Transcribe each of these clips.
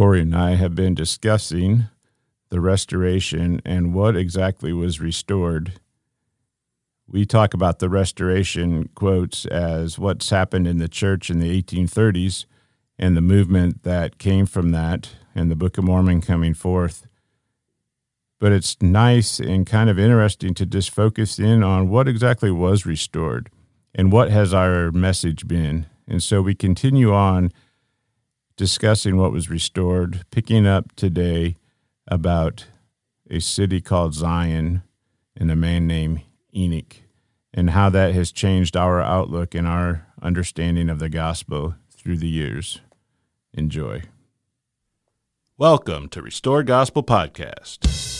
Corey and I have been discussing the restoration and what exactly was restored. We talk about the restoration, quotes, as what's happened in the church in the 1830s and the movement that came from that and the Book of Mormon coming forth. But it's nice and kind of interesting to just focus in on what exactly was restored and what has our message been. And so we continue on discussing what was restored, picking up today about a city called Zion and a man named Enoch, and how that has changed our outlook and our understanding of the gospel through the years. Enjoy. Welcome to Restored Gospel Podcast.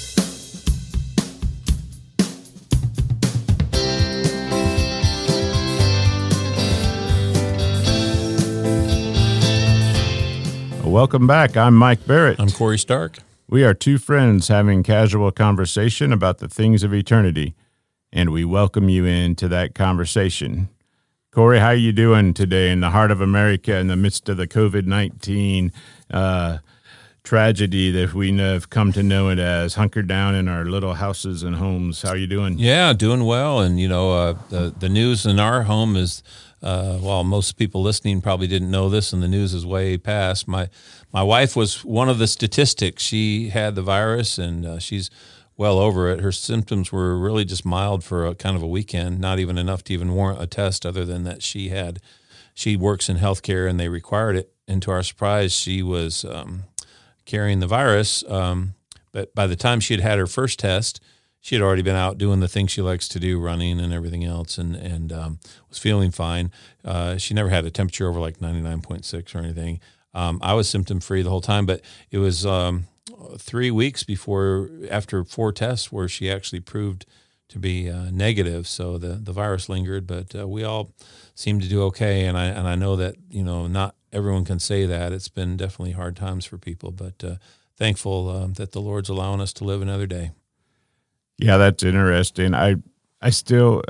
Welcome back. I'm Mike Barrett. I'm Corey Stark. We are two friends having casual conversation about the things of eternity, and we welcome you into that conversation. Corey, how are you doing today in the heart of America in the midst of the COVID-19 tragedy that we have come to know it as, hunkered down in our little houses and homes? How are you doing? Yeah, doing well. And, you know, the news in our home is... Well, most people listening probably didn't know this, and the news is way past. My wife was one of the statistics. She had the virus, and she's well over it. Her symptoms were really just mild for a kind of a weekend, not even enough to even warrant a test other than that she works in healthcare, and they required it. And to our surprise, she was carrying the virus. But by the time she had had her first test, she had already been out doing the things she likes to do, running and everything else, and was feeling fine. She never had a temperature over like 99.6 or anything. I was symptom-free the whole time, but it was 3 weeks after 4 tests where she actually proved to be negative. So the virus lingered, but we all seemed to do okay. And I know that, you know, not everyone can say that. It's been definitely hard times for people, but thankful that the Lord's allowing us to live another day. Yeah, that's interesting. I still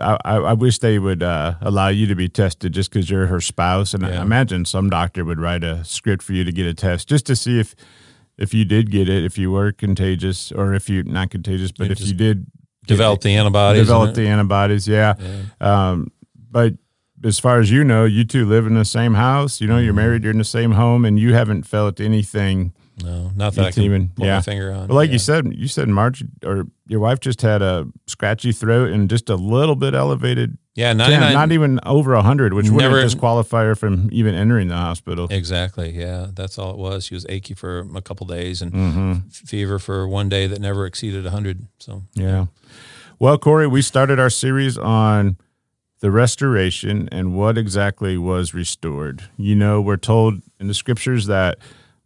wish they would allow you to be tested just because you're her spouse. And yeah. I imagine some doctor would write a script for you to get a test just to see if you did get it, if you were contagious, or if you're not contagious, but if you did develop the antibodies. Yeah. But as far as you know, you two live in the same house. You know, you're married, you're in the same home, and you haven't felt anything. No, not that I can even pull my finger on. But like you said in March, or your wife just had a scratchy throat and just a little bit elevated. Yeah, not even over 100, which would have disqualified her from even entering the hospital. Exactly, yeah. That's all it was. She was achy for a couple days and fever for one day that never exceeded 100. So yeah. Well, Corey, we started our series on the restoration and what exactly was restored. You know, we're told in the scriptures that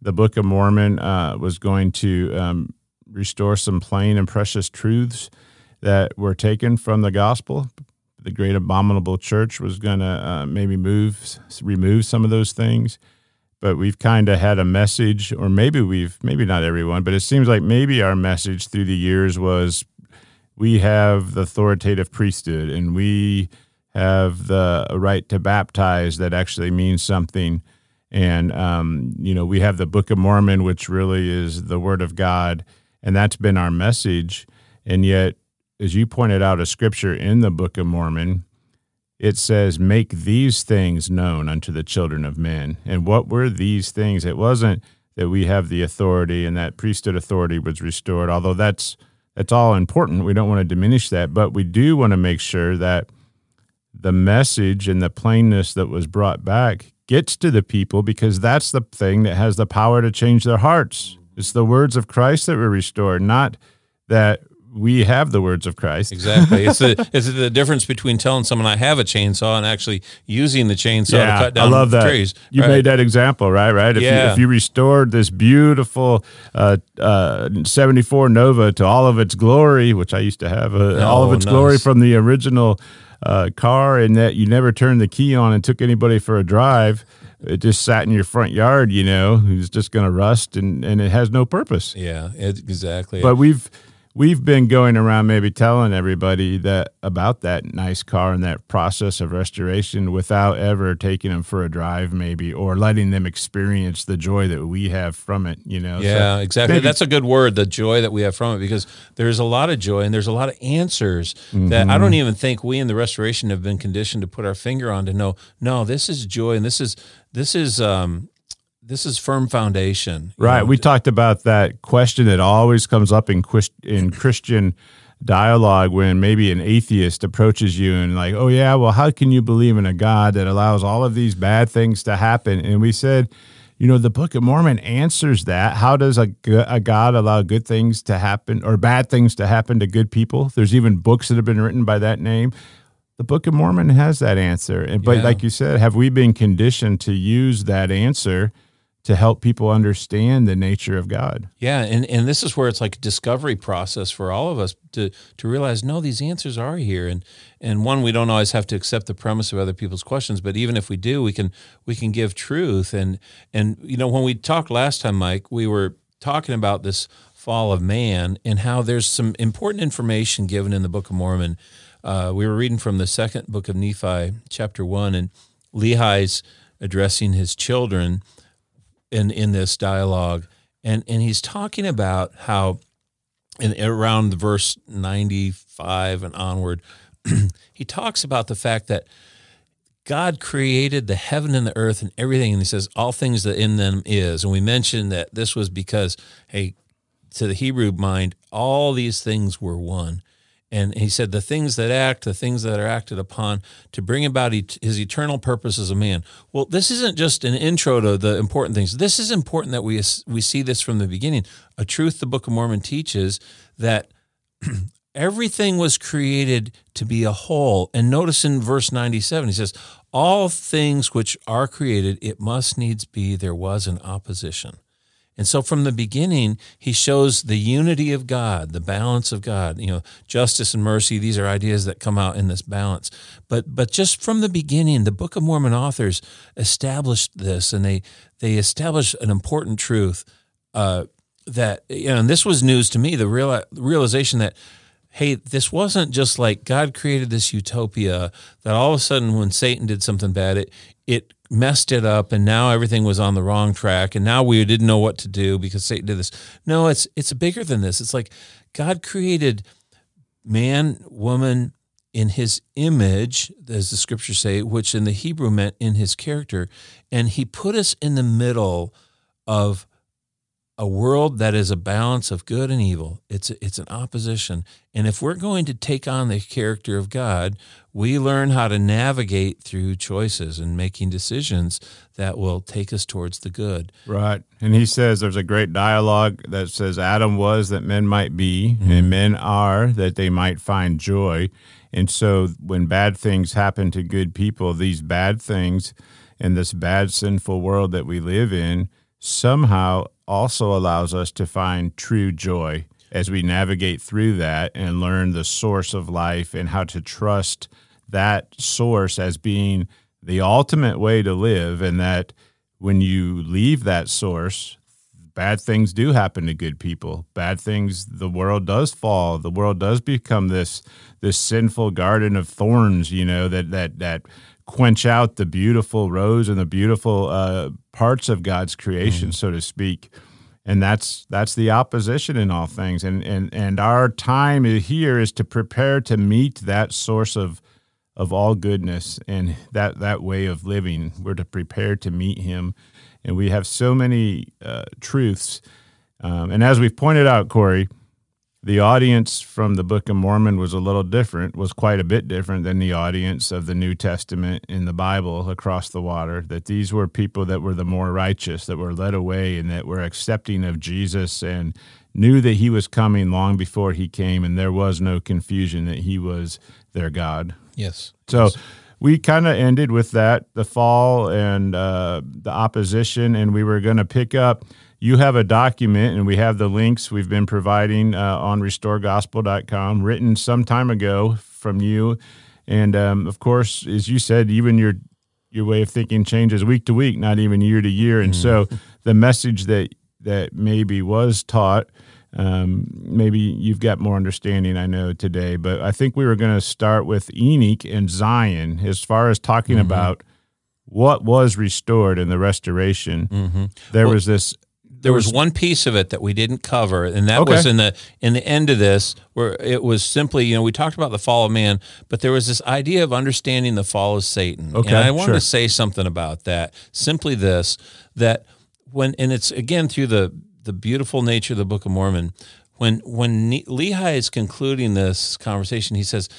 the Book of Mormon was going to restore some plain and precious truths that were taken from the gospel. The great abominable church was going to maybe remove some of those things. But we've kind of had a message, or maybe not everyone, but it seems like maybe our message through the years was we have the authoritative priesthood and we have the right to baptize that actually means something. And, you know, we have the Book of Mormon, which really is the Word of God, and that's been our message. And yet, as you pointed out, a scripture in the Book of Mormon, it says, make these things known unto the children of men. And what were these things? It wasn't that we have the authority and that priesthood authority was restored, although that's all important. We don't want to diminish that, but we do want to make sure that the message and the plainness that was brought back gets to the people, because that's the thing that has the power to change their hearts. It's the words of Christ that were restored, not that we have the words of Christ. Exactly. It's the difference between telling someone I have a chainsaw and actually using the chainsaw to cut down trees. You made that example, right? If you restored this beautiful 74 Nova to all of its glory, which I used to have, glory from the original car, and that you never turned the key on and took anybody for a drive. It just sat in your front yard, you know, it's just going to rust and it has no purpose. Yeah, exactly. But we've we've been going around maybe telling everybody that about that nice car and that process of restoration without ever taking them for a drive maybe, or letting them experience the joy that we have from it, you know? Yeah, so exactly. That's a good word, the joy that we have from it, because there's a lot of joy and there's a lot of answers that I don't even think we in the restoration have been conditioned to put our finger on to know, no, this is joy and this is firm foundation. Right. We talked about that question that always comes up in Christian dialogue when maybe an atheist approaches you and like, oh yeah, well, how can you believe in a God that allows all of these bad things to happen? And we said, you know, the Book of Mormon answers that. How does a God allow good things to happen or bad things to happen to good people? There's even books that have been written by that name. The Book of Mormon has that answer. But like you said, have we been conditioned to use that answer to help people understand the nature of God? Yeah, and this is where it's like a discovery process for all of us to realize, no, these answers are here. And one, we don't always have to accept the premise of other people's questions, but even if we do, we can give truth. And you know, when we talked last time, Mike, we were talking about this fall of man and how there's some important information given in the Book of Mormon. We were reading from the second book of Nephi, chapter 1, and Lehi's addressing his children in this dialogue, and he's talking about how around verse 95 and onward, he talks about the fact that God created the heaven and the earth and everything, and he says all things that in them is. And we mentioned that this was because, hey, to the Hebrew mind, all these things were one. And he said, the things that act, the things that are acted upon to bring about his eternal purpose as a man. Well, this isn't just an intro to the important things. This is important that we see this from the beginning. A truth the Book of Mormon teaches that everything was created to be a whole. And notice in verse 97, he says, all things which are created, it must needs be there was an opposition. And so from the beginning, he shows the unity of God, the balance of God, you know, justice and mercy. These are ideas that come out in this balance. But just from the beginning, the Book of Mormon authors established this, and they established an important truth that, you know, and this was news to me, the realization that, hey, this wasn't just like God created this utopia that all of a sudden when Satan did something bad, it messed it up, and now everything was on the wrong track, and now we didn't know what to do because Satan did this. No, it's bigger than this. It's like God created man, woman in his image, as the scriptures say, which in the Hebrew meant in his character, and he put us in the middle of a world that is a balance of good and evil. It's an opposition. And if we're going to take on the character of God, we learn how to navigate through choices and making decisions that will take us towards the good. Right. And he says there's a great dialogue that says Adam was that men might be, and men are that they might find joy. And so when bad things happen to good people, these bad things in this bad, sinful world that we live in somehow also allows us to find true joy as we navigate through that and learn the source of life and how to trust that source as being the ultimate way to live, and that when you leave that source, bad things do happen to good people. Bad things, the world does fall. The world does become this sinful garden of thorns, you know, that quench out the beautiful rose and the beautiful parts of God's creation, so to speak. And that's the opposition in all things. And our time here is to prepare to meet that source of all goodness and that way of living. We're to prepare to meet him. And we have so many truths. And as we've pointed out, Corey, the audience from the Book of Mormon was quite a bit different than the audience of the New Testament in the Bible across the water, that these were people that were the more righteous, that were led away and that were accepting of Jesus and knew that he was coming long before he came, and there was no confusion that he was their God. Yes. So we kind of ended with that, the fall and the opposition, and we were going to pick up. You have a document, and we have the links we've been providing on restoregospel.com, written some time ago from you. And, of course, as you said, even your way of thinking changes week to week, not even year to year. And so the message that maybe was taught Maybe you've got more understanding, I know, today. But I think we were going to start with Enoch and Zion as far as talking mm-hmm. about what was restored in the restoration. Mm-hmm. There was one piece of it that we didn't cover, and that was in the end of this, where it was simply, we talked about the fall of man, but there was this idea of understanding the fall of Satan. Okay, and I wanted to say something about that. Simply this, that when, and it's again through the beautiful nature of the Book of Mormon, when Lehi is concluding this conversation, he says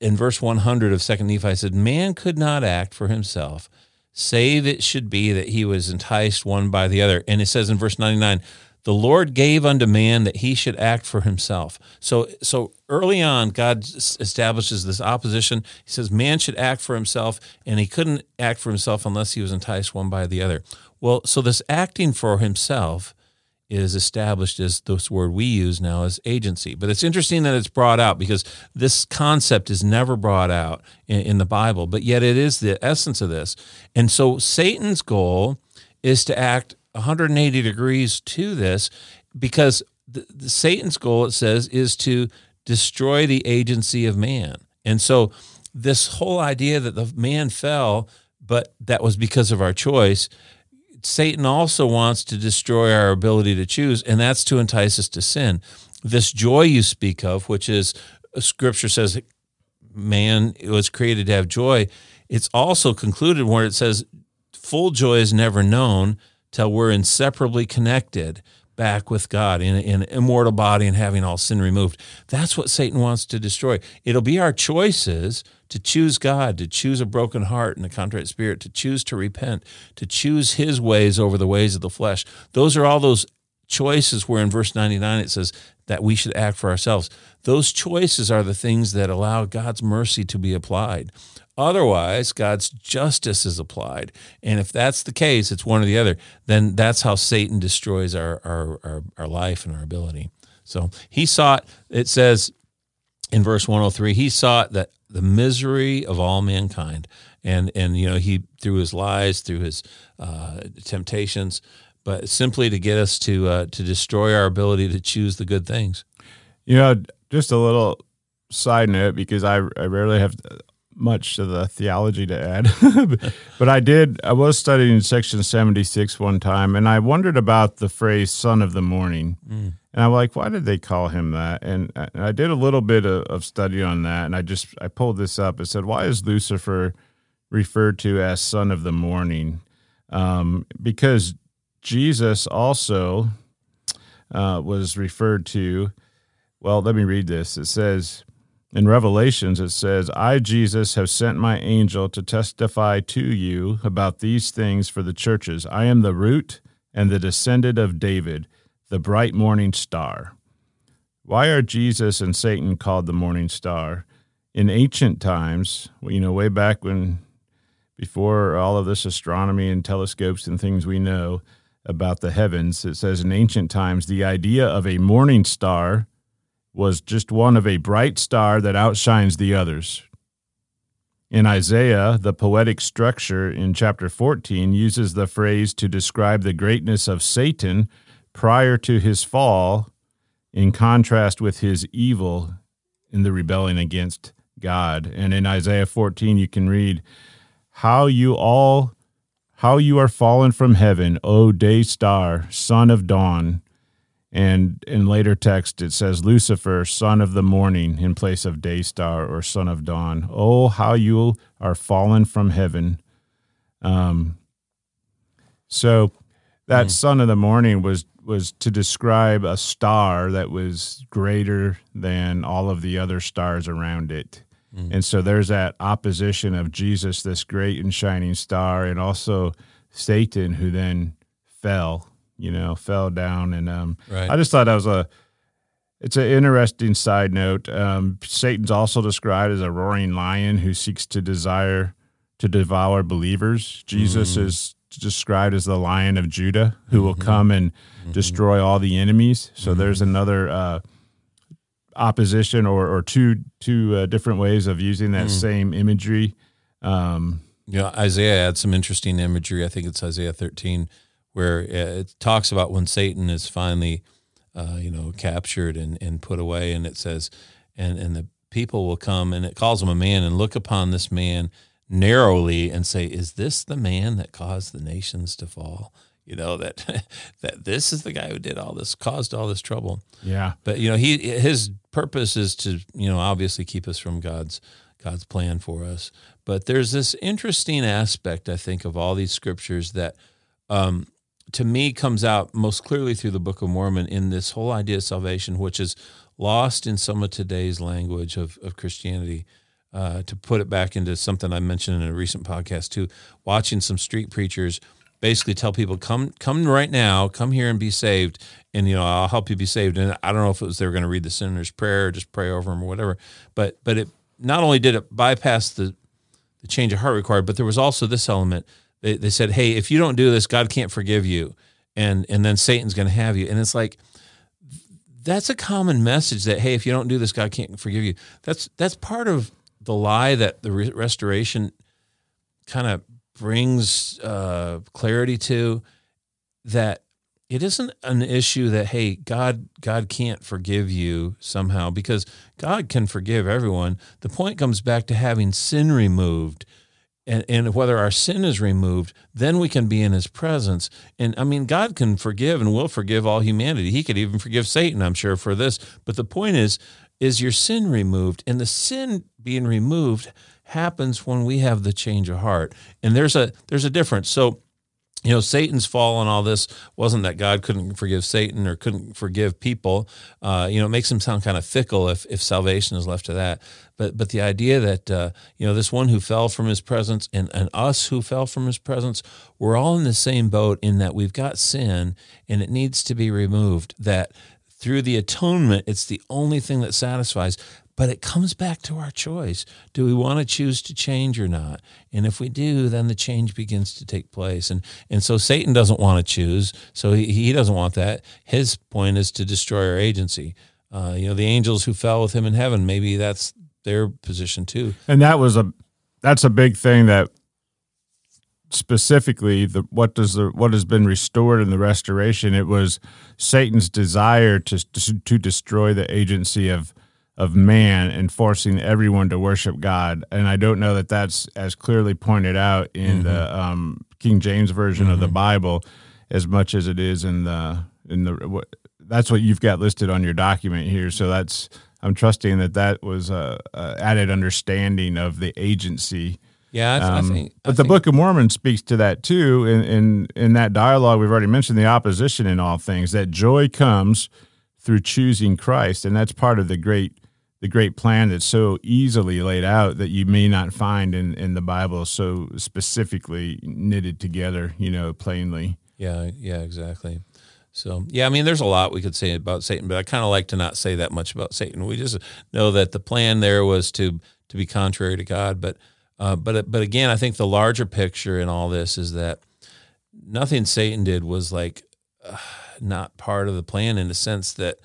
in verse 100 of 2 Nephi, he said, "Man could not act for himself, save it should be that he was enticed one by the other." And it says in verse 99, "The Lord gave unto man that he should act for himself." So early on, God establishes this opposition. He says man should act for himself, and he couldn't act for himself unless he was enticed one by the other. Well, so this acting for himself is established as this word we use now as agency. But it's interesting that it's brought out, because this concept is never brought out in the Bible, but yet it is the essence of this. And so Satan's goal is to act 180 degrees to this, because the Satan's goal, it says, is to destroy the agency of man. And so this whole idea that the man fell, but that was because of our choice, Satan also wants to destroy our ability to choose, and that's to entice us to sin. This joy you speak of, which is, Scripture says man was created to have joy, it's also concluded where it says full joy is never known till we're inseparably connected back with God in an immortal body and having all sin removed. That's what Satan wants to destroy. It'll be our choices to choose God, to choose a broken heart and a contrite spirit, to choose to repent, to choose his ways over the ways of the flesh. Those are all those choices where in verse 99 it says that we should act for ourselves. Those choices are the things that allow God's mercy to be applied. Otherwise, God's justice is applied. And if that's the case, it's one or the other, then that's how Satan destroys our life and our ability. So he sought, it says in verse 103, he sought that the misery of all mankind, and he, through his lies, through his temptations, but simply to get us to destroy our ability to choose the good things. Just a little side note, because I rarely have much of the theology to add, but I was studying section 76 one time, and I wondered about the phrase "son of the morning." Mm. And I'm like, why did they call him that? And I did a little bit of study on that, and I pulled this up. It said, why is Lucifer referred to as son of the morning? Because Jesus also was referred to, well, let me read this. It says, in Revelations, it says, "I, Jesus, have sent my angel to testify to you about these things for the churches. I am the root and the descendant of David, the bright morning star." Why are Jesus and Satan called the morning star? In ancient times, way back when, before all of this astronomy and telescopes and things we know about the heavens, it says in ancient times, the idea of a morning star was just one of a bright star that outshines the others. In Isaiah, the poetic structure in chapter 14 uses the phrase to describe the greatness of Satan prior to his fall, in contrast with his evil in the rebelling against God. And in Isaiah 14, you can read, "How you are fallen from heaven, O day star, son of dawn." And in later text, it says, "Lucifer, son of the morning," in place of day star or son of dawn. Oh, how you are fallen from heaven. So that son of the morning was to describe a star that was greater than all of the other stars around it. Mm. And so there's that opposition of Jesus, this great and shining star, and also Satan, who then fell down. And I just thought that was it's an interesting side note. Satan's also described as a roaring lion who seeks to desire to devour believers. Jesus is described as the Lion of Judah, who will come and destroy all the enemies. So there's another opposition, or two different ways of using that same imagery. Isaiah had some interesting imagery. I think it's Isaiah 13, where it talks about when Satan is finally captured and put away. And it says, and the people will come, and it calls him a man, and look upon this man narrowly and say, is this the man that caused the nations to fall? That this is the guy who did all this, caused all this trouble. Yeah. But, his purpose is to, obviously keep us from God's plan for us. But there's this interesting aspect, I think, of all these scriptures that, to me, comes out most clearly through the Book of Mormon in this whole idea of salvation, which is lost in some of today's language of Christianity. To put it back into something I mentioned in a recent podcast too, watching some street preachers basically tell people, come right now, come here and be saved, and I'll help you be saved. And I don't know if it was they were going to read the sinner's prayer or just pray over them or whatever, but it not only did it bypass the change of heart required, but there was also this element. They said, hey, if you don't do this, God can't forgive you, and then Satan's going to have you. And it's like, that's a common message that, hey, if you don't do this, God can't forgive you. That's part of the lie that the restoration kind of brings clarity to, that it isn't an issue that, hey, God can't forgive you somehow, because God can forgive everyone. The point comes back to having sin removed, and whether our sin is removed, then we can be in his presence. And I mean, God can forgive and will forgive all humanity. He could even forgive Satan, I'm sure, for this. But the point is your sin removed? And the sin being removed happens when we have the change of heart. And there's a difference. So, Satan's fall and all this wasn't that God couldn't forgive Satan or couldn't forgive people. It makes him sound kind of fickle if salvation is left to that. But the idea that, this one who fell from his presence and us who fell from his presence, we're all in the same boat in that we've got sin and it needs to be removed, that through the atonement, it's the only thing that satisfies, but it comes back to our choice. Do we want to choose to change or not? And if we do, then the change begins to take place. And so Satan doesn't want to choose, so he doesn't want that. His point is to destroy our agency. The angels who fell with him in heaven, maybe that's their position too. And that's a big thing that specifically what has been restored in the restoration. It was Satan's desire to destroy the agency of man and forcing everyone to worship God. And I don't know that that's as clearly pointed out in the King James version of the Bible as much as it is in the that's what you've got listed on your document here. So that's, I'm trusting that was a added understanding of the agency. Yeah, I think the Book of Mormon speaks to that too. In that dialogue, we've already mentioned the opposition in all things. That joy comes through choosing Christ, and that's part of the great plan that's so easily laid out that you may not find in the Bible so specifically knitted together, plainly. Yeah, exactly. So, there's a lot we could say about Satan, but I kind of like to not say that much about Satan. We just know that the plan there was to be contrary to God, but again, I think the larger picture in all this is that nothing Satan did was like not part of the plan, in the sense that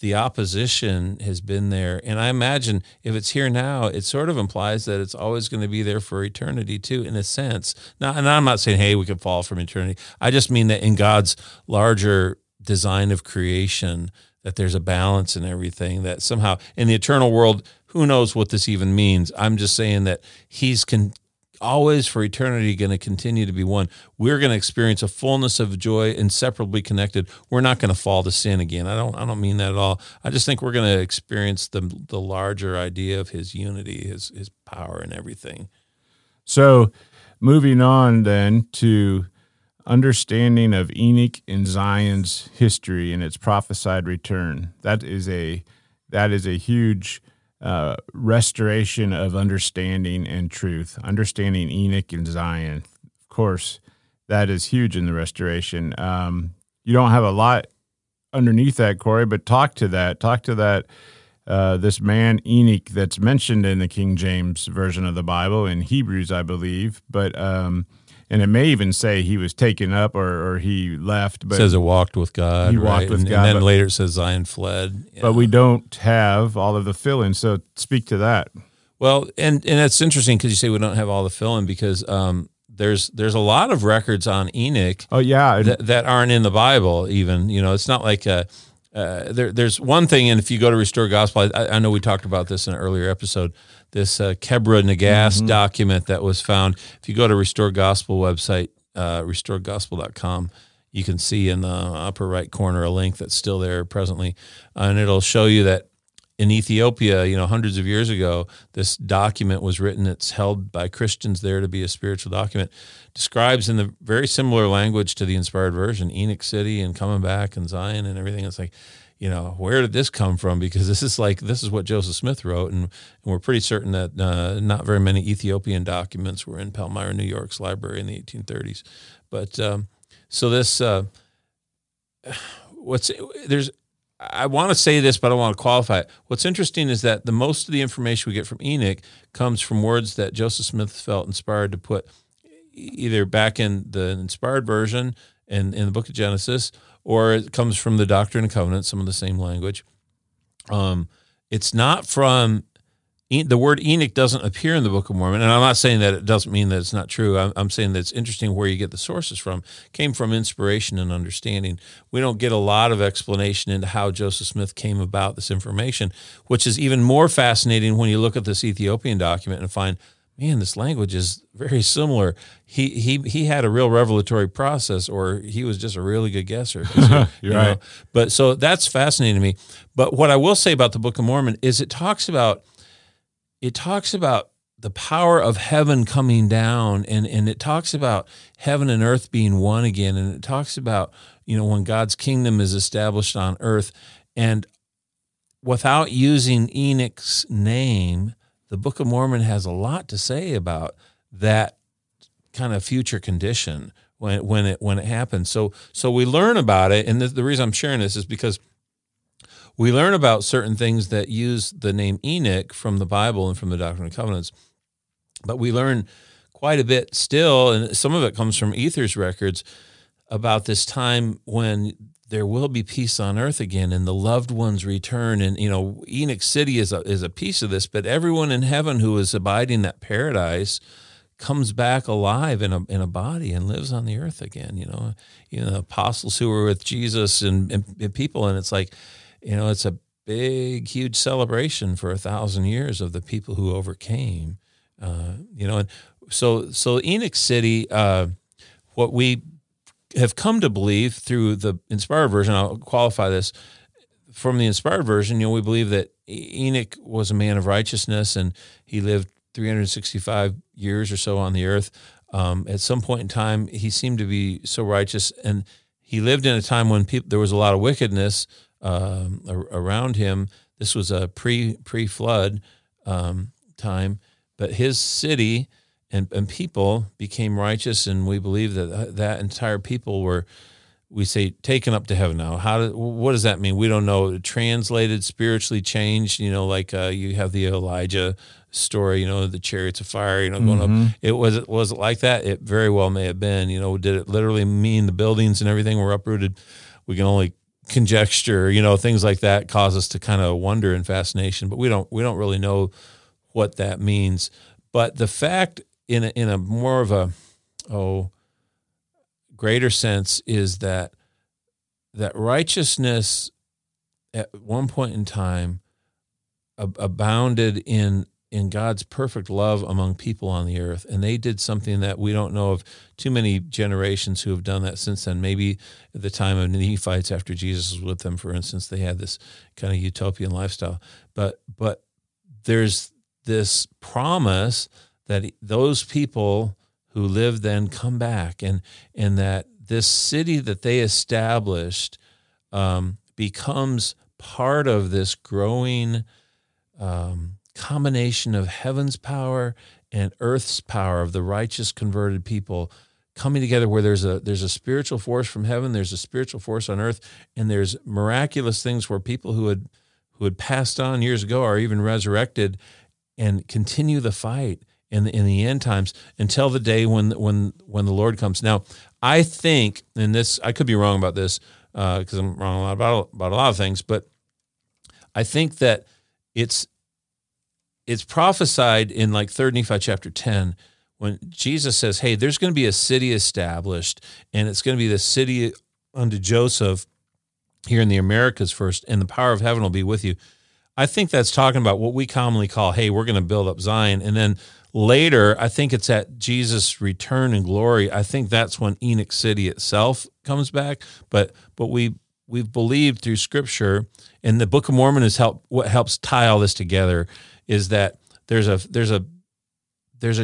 the opposition has been there. And I imagine if it's here now, it sort of implies that it's always going to be there for eternity too, in a sense. Now, and I'm not saying, hey, we could fall from eternity. I just mean that in God's larger design of creation, that there's a balance in everything, that somehow in the eternal world, who knows what this even means? I'm just saying that he's always for eternity going to continue to be one. We're going to experience a fullness of joy inseparably connected. We're not going to fall to sin again. I don't mean that at all. I just think we're going to experience the larger idea of his unity, his power and everything. So moving on then to understanding of Enoch and Zion's history and its prophesied return. That is a huge restoration of understanding and truth, understanding Enoch and Zion. Of course, that is huge in the restoration. You don't have a lot underneath that, Corey, but talk to that. This man Enoch that's mentioned in the King James version of the Bible, in Hebrews, I believe, but and it may even say he was taken up or he left. But it says it walked with God. He walked with God. And then later it says Zion fled. Yeah. But we don't have all of the fill-in, so speak to that. Well, and that's interesting because you say we don't have all the fill-in, because there's a lot of records on Enoch that aren't in the Bible even. It's not like there's one thing, and if you go to Restore Gospel, I know we talked about this in an earlier episode, this Kebra Nagast document that was found. If you go to Restore Gospel website, restoredgospel.com, you can see in the upper right corner a link that's still there presently, and it'll show you that in Ethiopia, you know, hundreds of years ago, this document was written. It's held by Christians there to be a spiritual document. Describes in the very similar language to the inspired version, Enoch City and coming back and Zion and everything. It's like, you know, where did this come from? Because this is what Joseph Smith wrote, and we're pretty certain that not very many Ethiopian documents were in Palmyra, New York's library in the 1830s. But so this, I want to say this, but I want to qualify it. What's interesting is that the most of the information we get from Enoch comes from words that Joseph Smith felt inspired to put either back in the inspired version and in the book of Genesis, or it comes from the Doctrine and Covenants, some of the same language. It's not from... The word Enoch doesn't appear in the Book of Mormon, and I'm not saying that it doesn't mean that it's not true. I'm saying that it's interesting where you get the sources from. It came from inspiration and understanding. We don't get a lot of explanation into how Joseph Smith came about this information, which is even more fascinating when you look at this Ethiopian document and find, man, this language is very similar. He had a real revelatory process, or he was just a really good guesser. You're right. Know? But so that's fascinating to me. But what I will say about the Book of Mormon is it talks about the power of heaven coming down, and it talks about heaven and earth being one again, and it talks about, you know, when God's kingdom is established on earth. And without using Enoch's name, the Book of Mormon has a lot to say about that kind of future condition when it happens. So we learn about it, and the reason I'm sharing this is because we learn about certain things that use the name Enoch from the Bible and from the Doctrine and Covenants, but we learn quite a bit still, and some of it comes from Ether's records, about this time when there will be peace on earth again and the loved ones return. And, you know, Enoch City is a piece of this, but everyone in heaven who is abiding that paradise comes back alive in a body and lives on the earth again. You know apostles who were with Jesus and people, and it's like, you know, it's a big, huge celebration for 1,000 years of the people who overcame, you know. And so Enoch City, what we have come to believe through the inspired version, I'll qualify this, from the inspired version, you know, we believe that Enoch was a man of righteousness and he lived 365 years or so on the earth. At some point in time, he seemed to be so righteous, and he lived in a time when there was a lot of wickedness around him. This was a pre-flood time, but his city and people became righteous, and we believe that entire people were, we say, taken up to heaven. Now, what does that mean? We don't know. Translated, spiritually changed, you know, like you have the Elijah story, you know, the chariots of fire, you know, going up. Was it like that? It very well may have been. You know, did it literally mean the buildings and everything were uprooted? We can only conjecture, you know, things like that cause us to kind of wonder and fascination, but we don't really know what that means. But the fact, in a more of a greater sense, is that righteousness at one point in time abounded in God's perfect love among people on the earth. And they did something that we don't know of too many generations who have done that since then. Maybe at the time of Nephites, after Jesus was with them, for instance, they had this kind of utopian lifestyle. But there's this promise that those people who live then come back, and that this city that they established becomes part of this growing combination of heaven's power and earth's power, of the righteous converted people coming together, where there's a spiritual force from heaven, there's a spiritual force on earth, and there's miraculous things where people who had passed on years ago are even resurrected and continue the fight in the end times until the day when the Lord comes. Now, I think, and this, I could be wrong about this because I'm wrong a lot about a lot of things, but I think that it's prophesied in like 3 Nephi chapter 10 when Jesus says, hey, there's going to be a city established, and it's going to be the city unto Joseph, here in the Americas first, and the power of heaven will be with you. I think that's talking about what we commonly call, hey, we're going to build up Zion. And then later, I think it's at Jesus' return in glory. I think that's when Enoch City itself comes back. But we've believed through Scripture, and the Book of Mormon is what helps tie all this together, is that there's a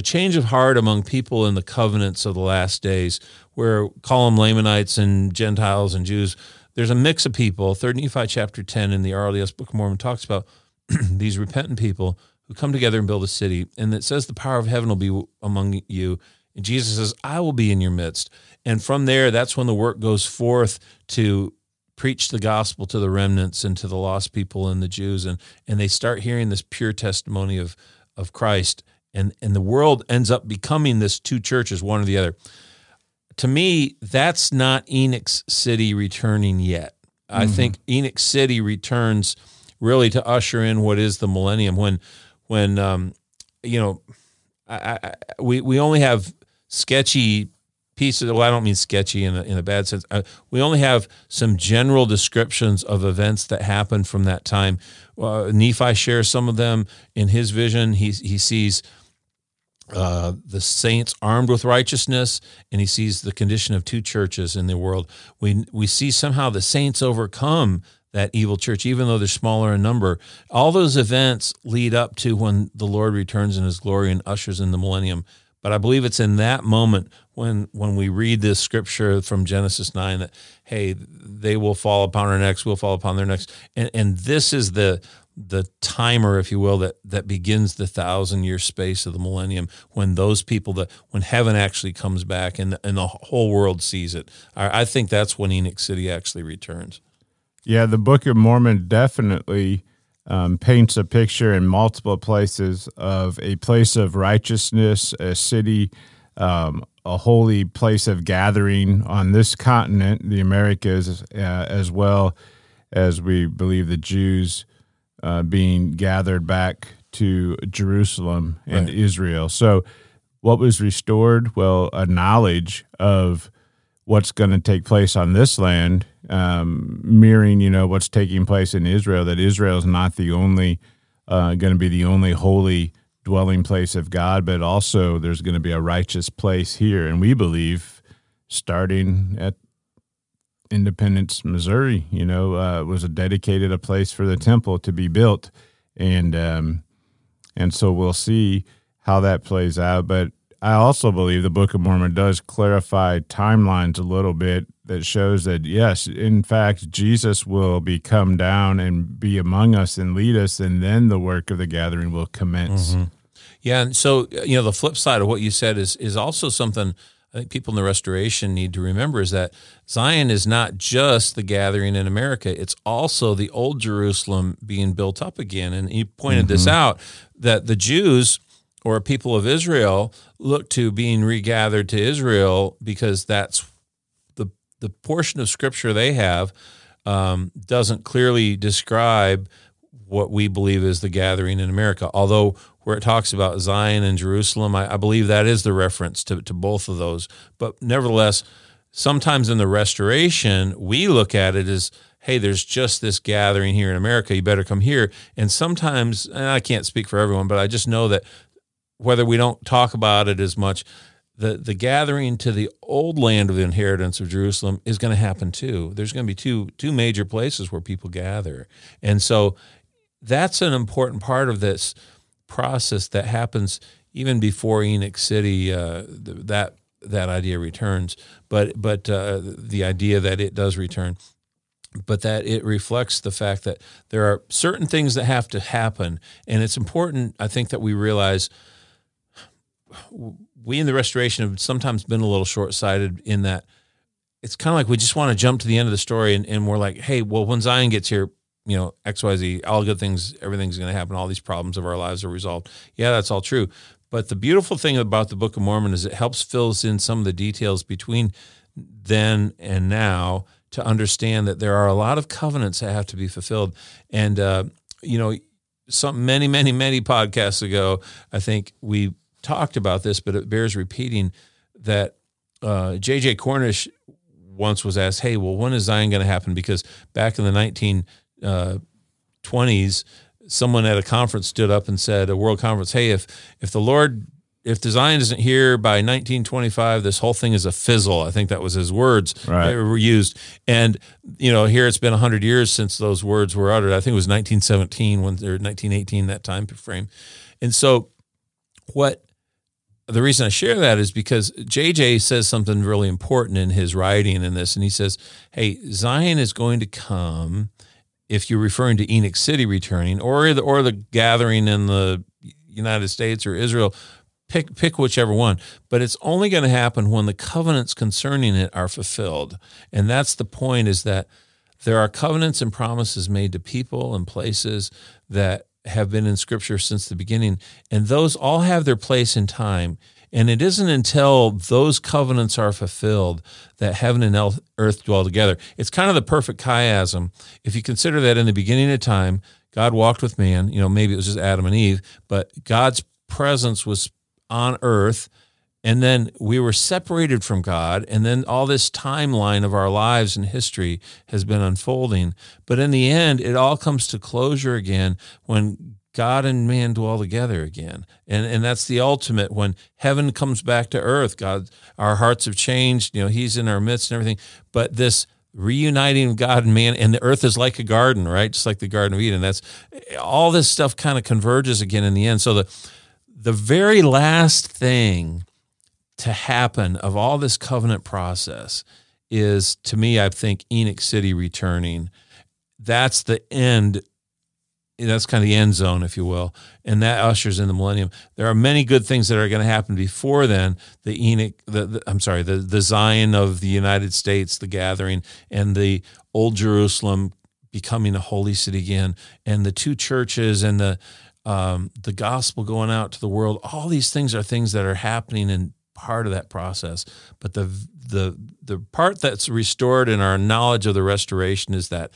change of heart among people in the covenants of the last days, where call them Lamanites and Gentiles and Jews. There's a mix of people. 3 Nephi chapter 10 in the RLDS Book of Mormon talks about these repentant people who come together and build a city. And it says the power of heaven will be among you. And Jesus says, I will be in your midst. And from there, that's when the work goes forth to preach the gospel to the remnants and to the lost people and the Jews. And they start hearing this pure testimony of Christ. And the world ends up becoming this two churches, one or the other. To me, that's not Enoch's city returning yet. Mm-hmm. I think Enoch City returns really to usher in what is the millennium, we only have sketchy pieces. Well, I don't mean sketchy in a bad sense. We only have some general descriptions of events that happened from that time. Nephi shares some of them in his vision. He sees the saints armed with righteousness, and he sees the condition of two churches in the world. We see somehow the saints overcome that evil church, even though they're smaller in number. All those events lead up to when the Lord returns in his glory and ushers in the millennium. But I believe it's in that moment when we read this scripture from Genesis 9 that, hey, they will fall upon our necks, we'll fall upon their necks. And this is the timer, if you will, that begins the 1,000-year space of the millennium, when those people, when heaven actually comes back and the whole world sees it. I think that's when Enoch City actually returns. Yeah, the Book of Mormon definitely paints a picture in multiple places of a place of righteousness, a city, a holy place of gathering on this continent, the Americas, as well as we believe the Jews being gathered back to Jerusalem and right. Israel. So what was restored? Well, a knowledge of what's going to take place on this land, mirroring, what's taking place in Israel, that Israel is not the only, going to be the only holy dwelling place of God, but also there's going to be a righteous place here. And we believe starting at Independence, Missouri, was a place for the temple to be built. And so we'll see how that plays out. But I also believe the Book of Mormon does clarify timelines a little bit, that shows that, yes, in fact, Jesus will be come down and be among us and lead us, and then the work of the gathering will commence. Mm-hmm. Yeah, and so, the flip side of what you said is also something I think people in the Restoration need to remember, is that Zion is not just the gathering in America. It's also the old Jerusalem being built up again. And he pointed mm-hmm. this out, that the Jews— or people of Israel look to being regathered to Israel, because that's the portion of Scripture they have doesn't clearly describe what we believe is the gathering in America. Although where it talks about Zion and Jerusalem, I believe that is the reference to both of those. But nevertheless, sometimes in the Restoration, we look at it as, hey, there's just this gathering here in America, you better come here. And sometimes, and I can't speak for everyone, but I just know that whether we don't talk about it as much, the gathering to the old land of the inheritance of Jerusalem is going to happen too. There's going to be two major places where people gather. And so that's an important part of this process that happens even before Enoch City, that idea returns, but the idea that it does return, but that it reflects the fact that there are certain things that have to happen. And it's important, I think, that we realize we in the Restoration have sometimes been a little short-sighted, in that it's kind of like we just want to jump to the end of the story, and we're like, hey, well, when Zion gets here, X, Y, Z, all good things, everything's going to happen, all these problems of our lives are resolved. Yeah, that's all true. But the beautiful thing about the Book of Mormon is it helps fill in some of the details between then and now to understand that there are a lot of covenants that have to be fulfilled. And, many podcasts ago, I think we talked about this, but it bears repeating that J.J. Cornish once was asked, hey, well, when is Zion going to happen? Because back in the 1920s, someone at a conference stood up and said, a world conference, hey, if the Zion isn't here by 1925, this whole thing is a fizzle. I think that was his words that were used. And, you know, here it's been 100 years since those words were uttered. I think it was 1917 or 1918, that time frame. And so the reason I share that is because J.J. says something really important in his writing in this, and he says, hey, Zion is going to come, if you're referring to Enoch City returning, or the gathering in the United States or Israel, pick whichever one, but it's only going to happen when the covenants concerning it are fulfilled. And that's the point, is that there are covenants and promises made to people and places that have been in Scripture since the beginning, and those all have their place in time. And it isn't until those covenants are fulfilled that heaven and earth dwell together. It's kind of the perfect chiasm. If you consider that in the beginning of time, God walked with man, you know, maybe it was just Adam and Eve, but God's presence was on earth, and then we were separated from God, and then all this timeline of our lives and history has been unfolding. But in the end, it all comes to closure again when God and man dwell together again. And that's the ultimate, when heaven comes back to earth. God, our hearts have changed, you know, he's in our midst and everything. But this reuniting of God and man, and the earth is like a garden, right? Just like the Garden of Eden. That's all this stuff kind of converges again in the end. So the very last thing to happen of all this covenant process is, to me, I think, Enoch City returning. That's the end. That's kind of the end zone, if you will. And that ushers in the millennium. There are many good things that are going to happen before then. The Zion of the United States, the gathering, and the old Jerusalem becoming a holy city again, and the two churches, and the gospel going out to the world. All these things are things that are happening in part of that process. But the part that's restored in our knowledge of the restoration is that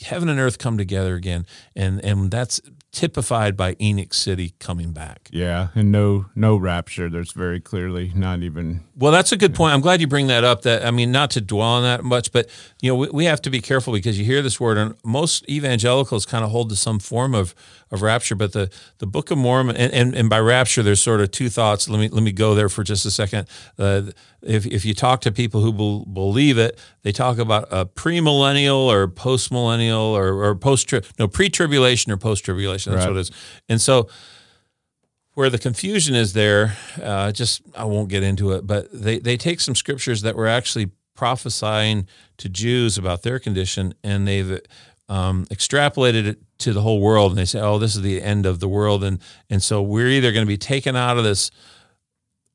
heaven and earth come together again, and that's typified by Enoch City coming back. Yeah, and no rapture. There's very clearly not even... Well, that's a good point. I'm glad you bring that up. That, I mean, not to dwell on that much, but you know, we have to be careful, because you hear this word, and most evangelicals kind of hold to some form of rapture. But the Book of Mormon, and by rapture, there's sort of two thoughts. Let me go there for just a second. If you talk to people who believe it, they talk about a premillennial or postmillennial or pre-tribulation or post-tribulation. That's what it is. And so where the confusion is there, I won't get into it, but they take some scriptures that were actually prophesying to Jews about their condition, and they've extrapolated it to the whole world, and they say, oh, this is the end of the world, and so we're either going to be taken out of this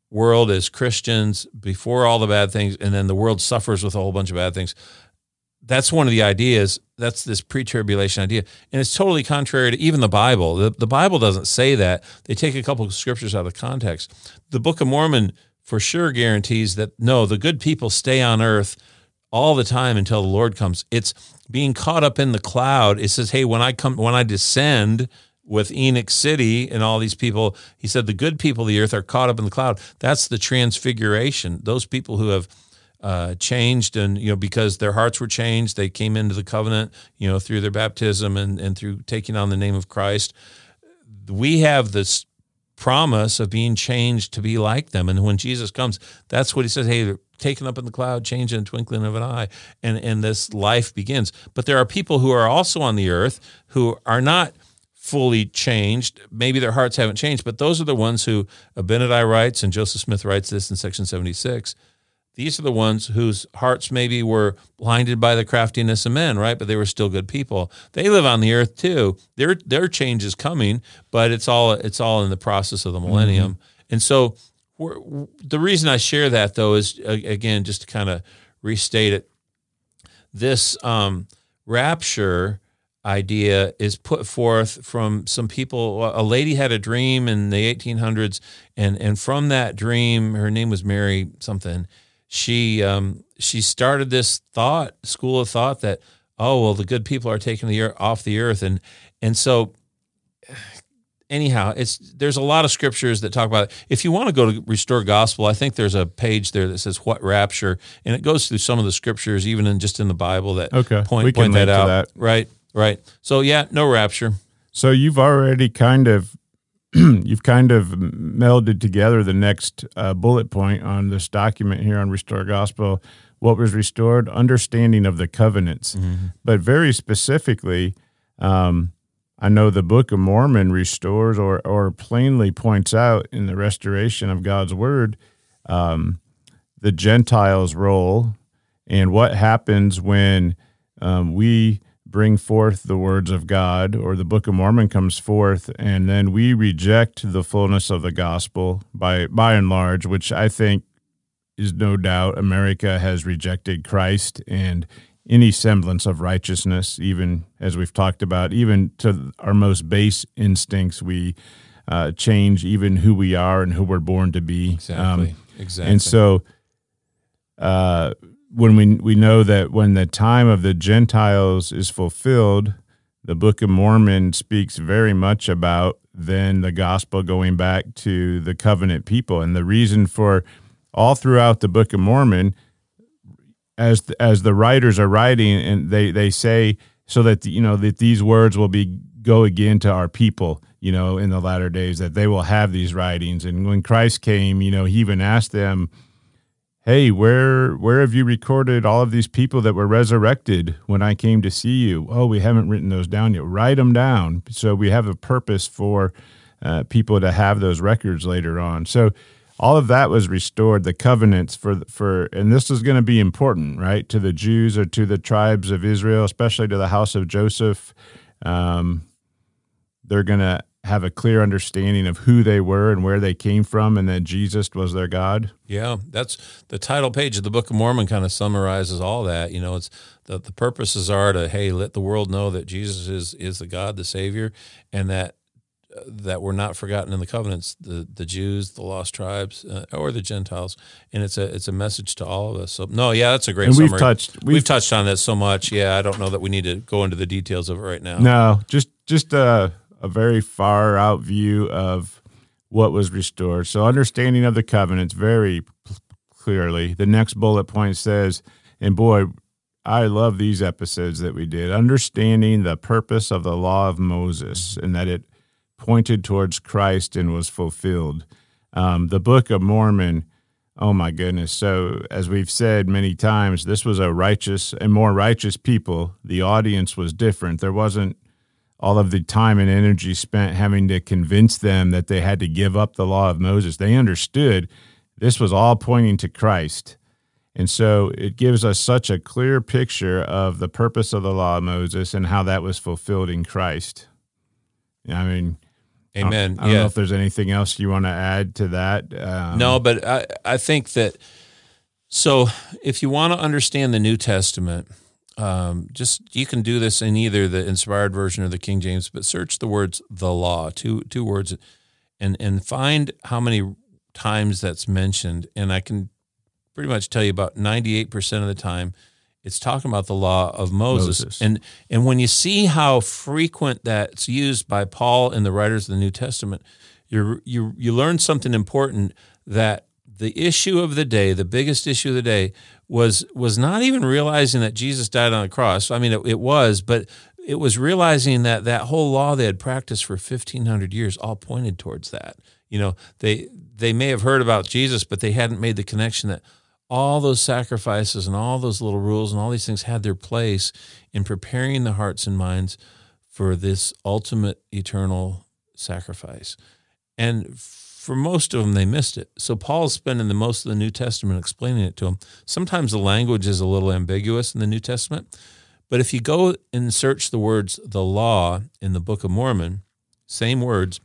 world as Christians before all the bad things, and then the world suffers with a whole bunch of bad things. That's one of the ideas. That's this pre-tribulation idea. And it's totally contrary to even the Bible. The Bible doesn't say that. They take a couple of scriptures out of context. The Book of Mormon for sure guarantees that, no, the good people stay on earth all the time until the Lord comes. It's being caught up in the cloud. It says, hey, when I descend with Enoch City and all these people, he said the good people of the earth are caught up in the cloud. That's the transfiguration. Those people who have changed, and you know, because their hearts were changed, they came into the covenant, you know, through their baptism and through taking on the name of Christ. We have this promise of being changed to be like them, and when Jesus comes, that's what he says. Hey, they're taken up in the cloud, changed in the twinkling of an eye, and this life begins. But there are people who are also on the earth who are not fully changed. Maybe their hearts haven't changed, but those are the ones who Abinadi writes, and Joseph Smith writes this in section 76. These are the ones whose hearts maybe were blinded by the craftiness of men, right? But they were still good people. They live on the earth too. Their change is coming, but it's all in the process of the millennium. Mm-hmm. And so the reason I share that, though, is, again, just to kind of restate it, this rapture idea is put forth from some people. A lady had a dream in the 1800s, and from that dream, her name was Mary something, she started this school of thought that, oh, well, the good people are taken off the earth. And so anyhow, there's a lot of scriptures that talk about it. If you want to go to Restored Gospel, I think there's a page there that says what rapture, and it goes through some of the scriptures, even in the Bible, that point that out. That. Right. So yeah, no rapture. So you've already kind of melded together the next bullet point on this document here on Restored Gospel. What was restored? Understanding of the covenants, mm-hmm. But very specifically. I know the Book of Mormon restores or plainly points out in the restoration of God's Word the Gentiles' role and what happens when we bring forth the words of God or the Book of Mormon comes forth and then we reject the fullness of the gospel by and large, which I think is no doubt America has rejected Christ and any semblance of righteousness, even as we've talked about, even to our most base instincts, we change even who we are and who we're born to be. Exactly. And so when we know that when the time of the Gentiles is fulfilled, the Book of Mormon speaks very much about then the gospel going back to the covenant people. And the reason for all throughout the Book of Mormon, as the writers are writing, and they say so that that these words will go again to our people, in the latter days, that they will have these writings. And when Christ came, he even asked them, "Hey, where have you recorded all of these people that were resurrected when I came to see you? Oh, we haven't written those down yet. Write them down, so we have a purpose for people to have those records later on." So. All of that was restored, the covenants and this is going to be important, right, to the Jews or to the tribes of Israel, especially to the house of Joseph. They're going to have a clear understanding of who they were and where they came from and that Jesus was their God. Yeah, that's the title page of the Book of Mormon kind of summarizes all that. It's the purposes are to, hey, let the world know that Jesus is the God, the Savior, and that were not forgotten in the covenants, the Jews, the lost tribes, or the Gentiles, and it's a message to all of us. So no, yeah, that's a great summary. We've touched on that so much. Yeah, I don't know that we need to go into the details of it right now. No, just a very far out view of what was restored. So understanding of the covenants very clearly. The next bullet point says, and boy, I love these episodes that we did. Understanding the purpose of the law of Moses and that it pointed towards Christ and was fulfilled. The Book of Mormon, oh my goodness. So as we've said many times, this was a righteous and more righteous people. The audience was different. There wasn't all of the time and energy spent having to convince them that they had to give up the law of Moses. They understood this was all pointing to Christ. And so it gives us such a clear picture of the purpose of the law of Moses and how that was fulfilled in Christ. I mean, amen. I don't know if there's anything else you want to add to that. No, but I think that, so if you want to understand the New Testament, you can do this in either the Inspired Version or the King James, but search the words, the law, two words, and find how many times that's mentioned. And I can pretty much tell you about 98% of the time, it's talking about the law of Moses. And when you see how frequent that's used by Paul and the writers of the New Testament, you learn something important, that the issue of the day, the biggest issue of the day, was not even realizing that Jesus died on the cross. I mean, it was, but it was realizing that whole law they had practiced for 1,500 years all pointed towards that. They may have heard about Jesus, but they hadn't made the connection that all those sacrifices and all those little rules and all these things had their place in preparing the hearts and minds for this ultimate eternal sacrifice. And for most of them, they missed it. So Paul's spending the most of the New Testament explaining it to them. Sometimes the language is a little ambiguous in the New Testament, but if you go and search the words, the law, in the Book of Mormon, same words,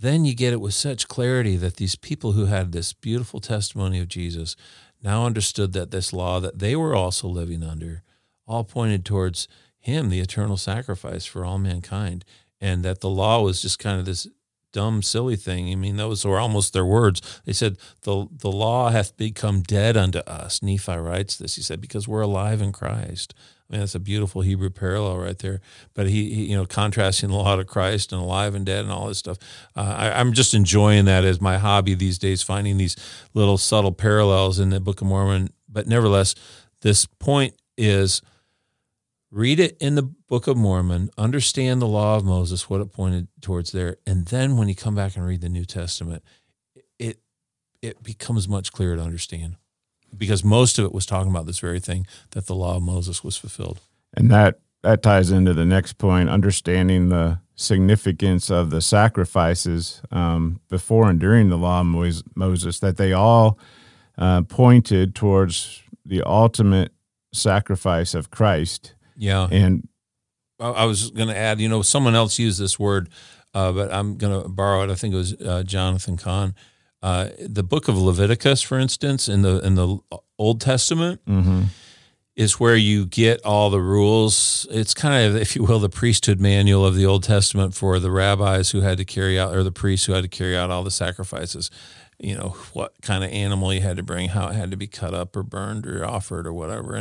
then you get it with such clarity that these people who had this beautiful testimony of Jesus now understood that this law that they were also living under all pointed towards him, the eternal sacrifice for all mankind, and that the law was just kind of this dumb, silly thing. I mean, those were almost their words. They said, the law hath become dead unto us. Nephi writes this, he said, because we're alive in Christ. I mean, that's a beautiful Hebrew parallel right there. But he you know, contrasting the law to Christ and alive and dead and all this stuff. I'm just enjoying that as my hobby these days, finding these little subtle parallels in the Book of Mormon. But nevertheless, this point is, read it in the Book of Mormon, understand the law of Moses, what it pointed towards there, and then when you come back and read the New Testament, it becomes much clearer to understand, because most of it was talking about this very thing, that the law of Moses was fulfilled. And that ties into the next point, understanding the significance of the sacrifices before and during the law of Moses, that they all pointed towards the ultimate sacrifice of Christ. Yeah. And I was going to add, you know, someone else used this word, but I'm going to borrow it. I think it was Jonathan Cahn. The book of Leviticus, for instance, in the Old Testament, mm-hmm. is where you get all the rules. It's kind of, if you will, the priesthood manual of the Old Testament for the rabbis who had to carry out, or the priests who had to carry out all the sacrifices. You know, what kind of animal you had to bring, how it had to be cut up or burned or offered or whatever.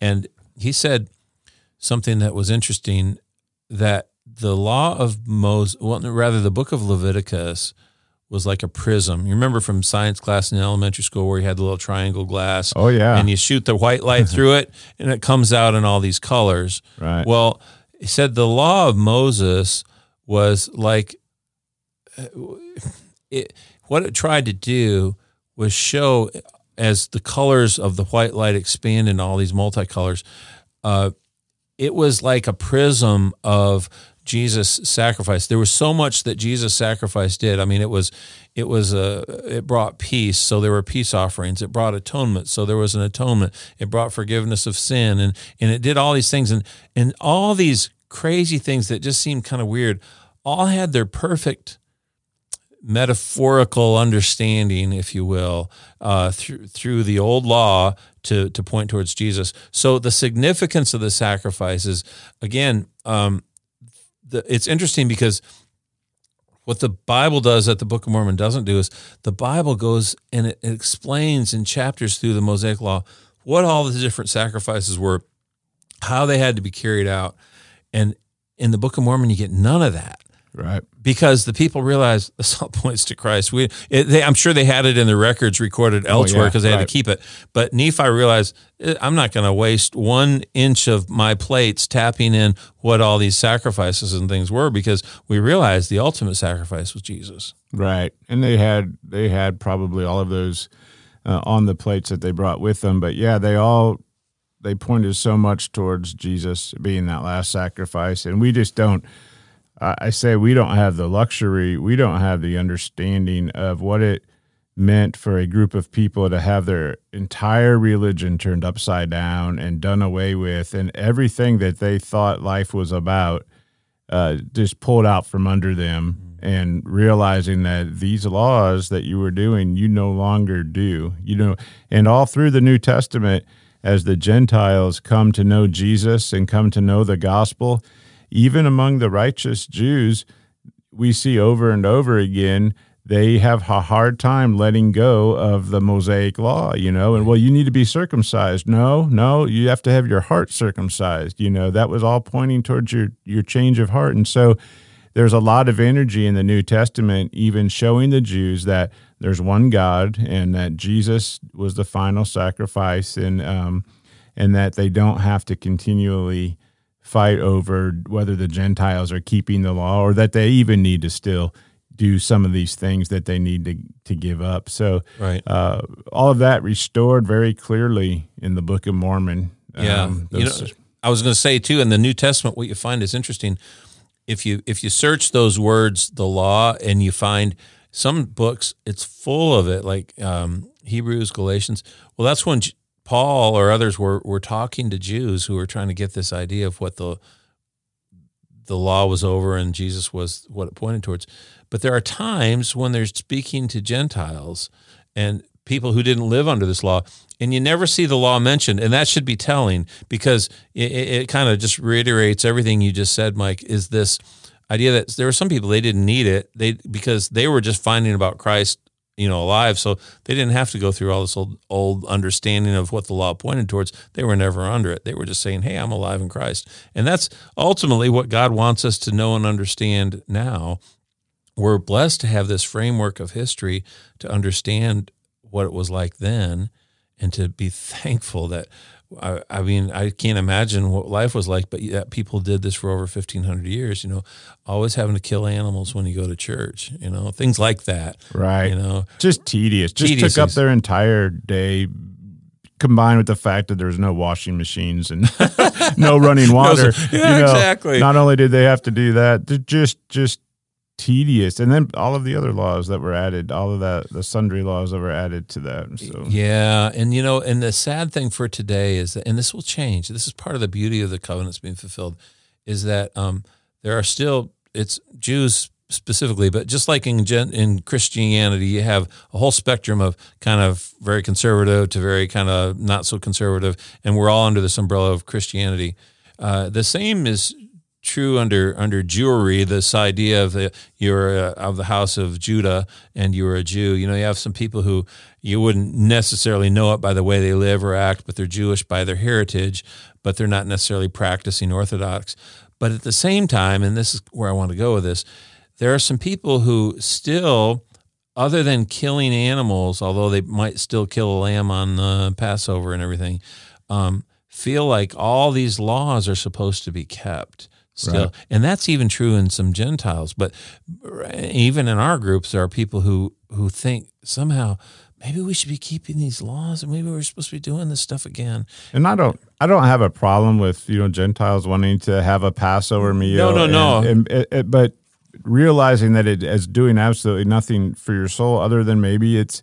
And he said something that was interesting, that the law of Moses, well, rather the book of Leviticus, was like a prism. You remember from science class in elementary school where you had the little triangle glass? Oh, yeah. And you shoot the white light through it, and it comes out in all these colors. Right. Well, he said the law of Moses was like it. What it tried to do was show, as the colors of the white light expand into all these multicolors, it was like a prism of Jesus' sacrifice. There was so much that Jesus' sacrifice did. I mean, it brought peace, so there were peace offerings. It brought atonement, so there was an atonement. It brought forgiveness of sin, and it did all these things, and all these crazy things that just seemed kind of weird, all had their perfect metaphorical understanding, if you will, through the old law to point towards Jesus. So the significance of the sacrifices, again, it's interesting, because what the Bible does that the Book of Mormon doesn't do is the Bible goes and it explains in chapters through the Mosaic Law what all the different sacrifices were, how they had to be carried out. And in the Book of Mormon, you get none of that. Right, because the people realize this all points to Christ. I'm sure they had it in their records recorded elsewhere, because they had to keep it. But Nephi realized, I'm not going to waste 1 inch of my plates tapping in what all these sacrifices and things were, because we realized the ultimate sacrifice was Jesus. Right, and they had probably all of those on the plates that they brought with them. But yeah, they pointed so much towards Jesus being that last sacrifice, and we just don't. I say we don't have the luxury, we don't have the understanding of what it meant for a group of people to have their entire religion turned upside down and done away with, and everything that they thought life was about just pulled out from under them, and realizing that these laws that you were doing, you no longer do. You know, and all through the New Testament, as the Gentiles come to know Jesus and come to know the gospel, even among the righteous Jews, we see over and over again, they have a hard time letting go of the Mosaic law, you know, and, well, you need to be circumcised. No, you have to have your heart circumcised. You know, that was all pointing towards your change of heart. And so there's a lot of energy in the New Testament, even showing the Jews that there's one God and that Jesus was the final sacrifice, and that they don't have to continually fight over whether the Gentiles are keeping the law, or that they even need to still do some of these things that they need to give up. So right. All of that restored very clearly in the Book of Mormon. Yeah. I was going to say, too, in the New Testament, what you find is interesting. If you search those words, the law, and you find some books, it's full of it, like Hebrews, Galatians. Well, that's when Paul or others were talking to Jews who were trying to get this idea of what the law was over and Jesus was what it pointed towards. But there are times when they're speaking to Gentiles and people who didn't live under this law, and you never see the law mentioned, and that should be telling, because it kind of just reiterates everything you just said, Mike, is this idea that there were some people, they didn't need it, because they were just finding about Christ, you know, alive. So they didn't have to go through all this old understanding of what the law pointed towards. They were never under it. They were just saying, hey, I'm alive in Christ. And that's ultimately what God wants us to know and understand now. We're blessed to have this framework of history to understand what it was like then, and to be thankful that, I mean, I can't imagine what life was like, but that people did this for over 1,500 years, you know, always having to kill animals when you go to church, you know, things like that. Right. You know, just tedious. Just took up their entire day, combined with the fact that there was no washing machines and no running water. Yeah, you know, exactly. Not only did they have to do that, they're just tedious, and then all of the other laws that were added, the sundry laws that were added to that. So. Yeah, and you know, and the sad thing for today is that, and this will change. This is part of the beauty of the covenants being fulfilled, is that there are still, it's Jews specifically, but just like in Christianity, you have a whole spectrum of kind of very conservative to very kind of not so conservative, and we're all under this umbrella of Christianity. The same is true under Jewry, this idea of you're of the house of Judah and you're a Jew. You know, you have some people who you wouldn't necessarily know it by the way they live or act, but they're Jewish by their heritage, but they're not necessarily practicing Orthodox. But at the same time, and this is where I want to go with this, there are some people who still, other than killing animals, although they might still kill a lamb on Passover and everything, feel like all these laws are supposed to be kept. Still, right. And that's even true in some Gentiles, but even in our groups, there are people who think somehow maybe we should be keeping these laws, and maybe we're supposed to be doing this stuff again. And I don't have a problem with, you know, Gentiles wanting to have a Passover meal. No. But realizing that it is doing absolutely nothing for your soul, other than maybe it's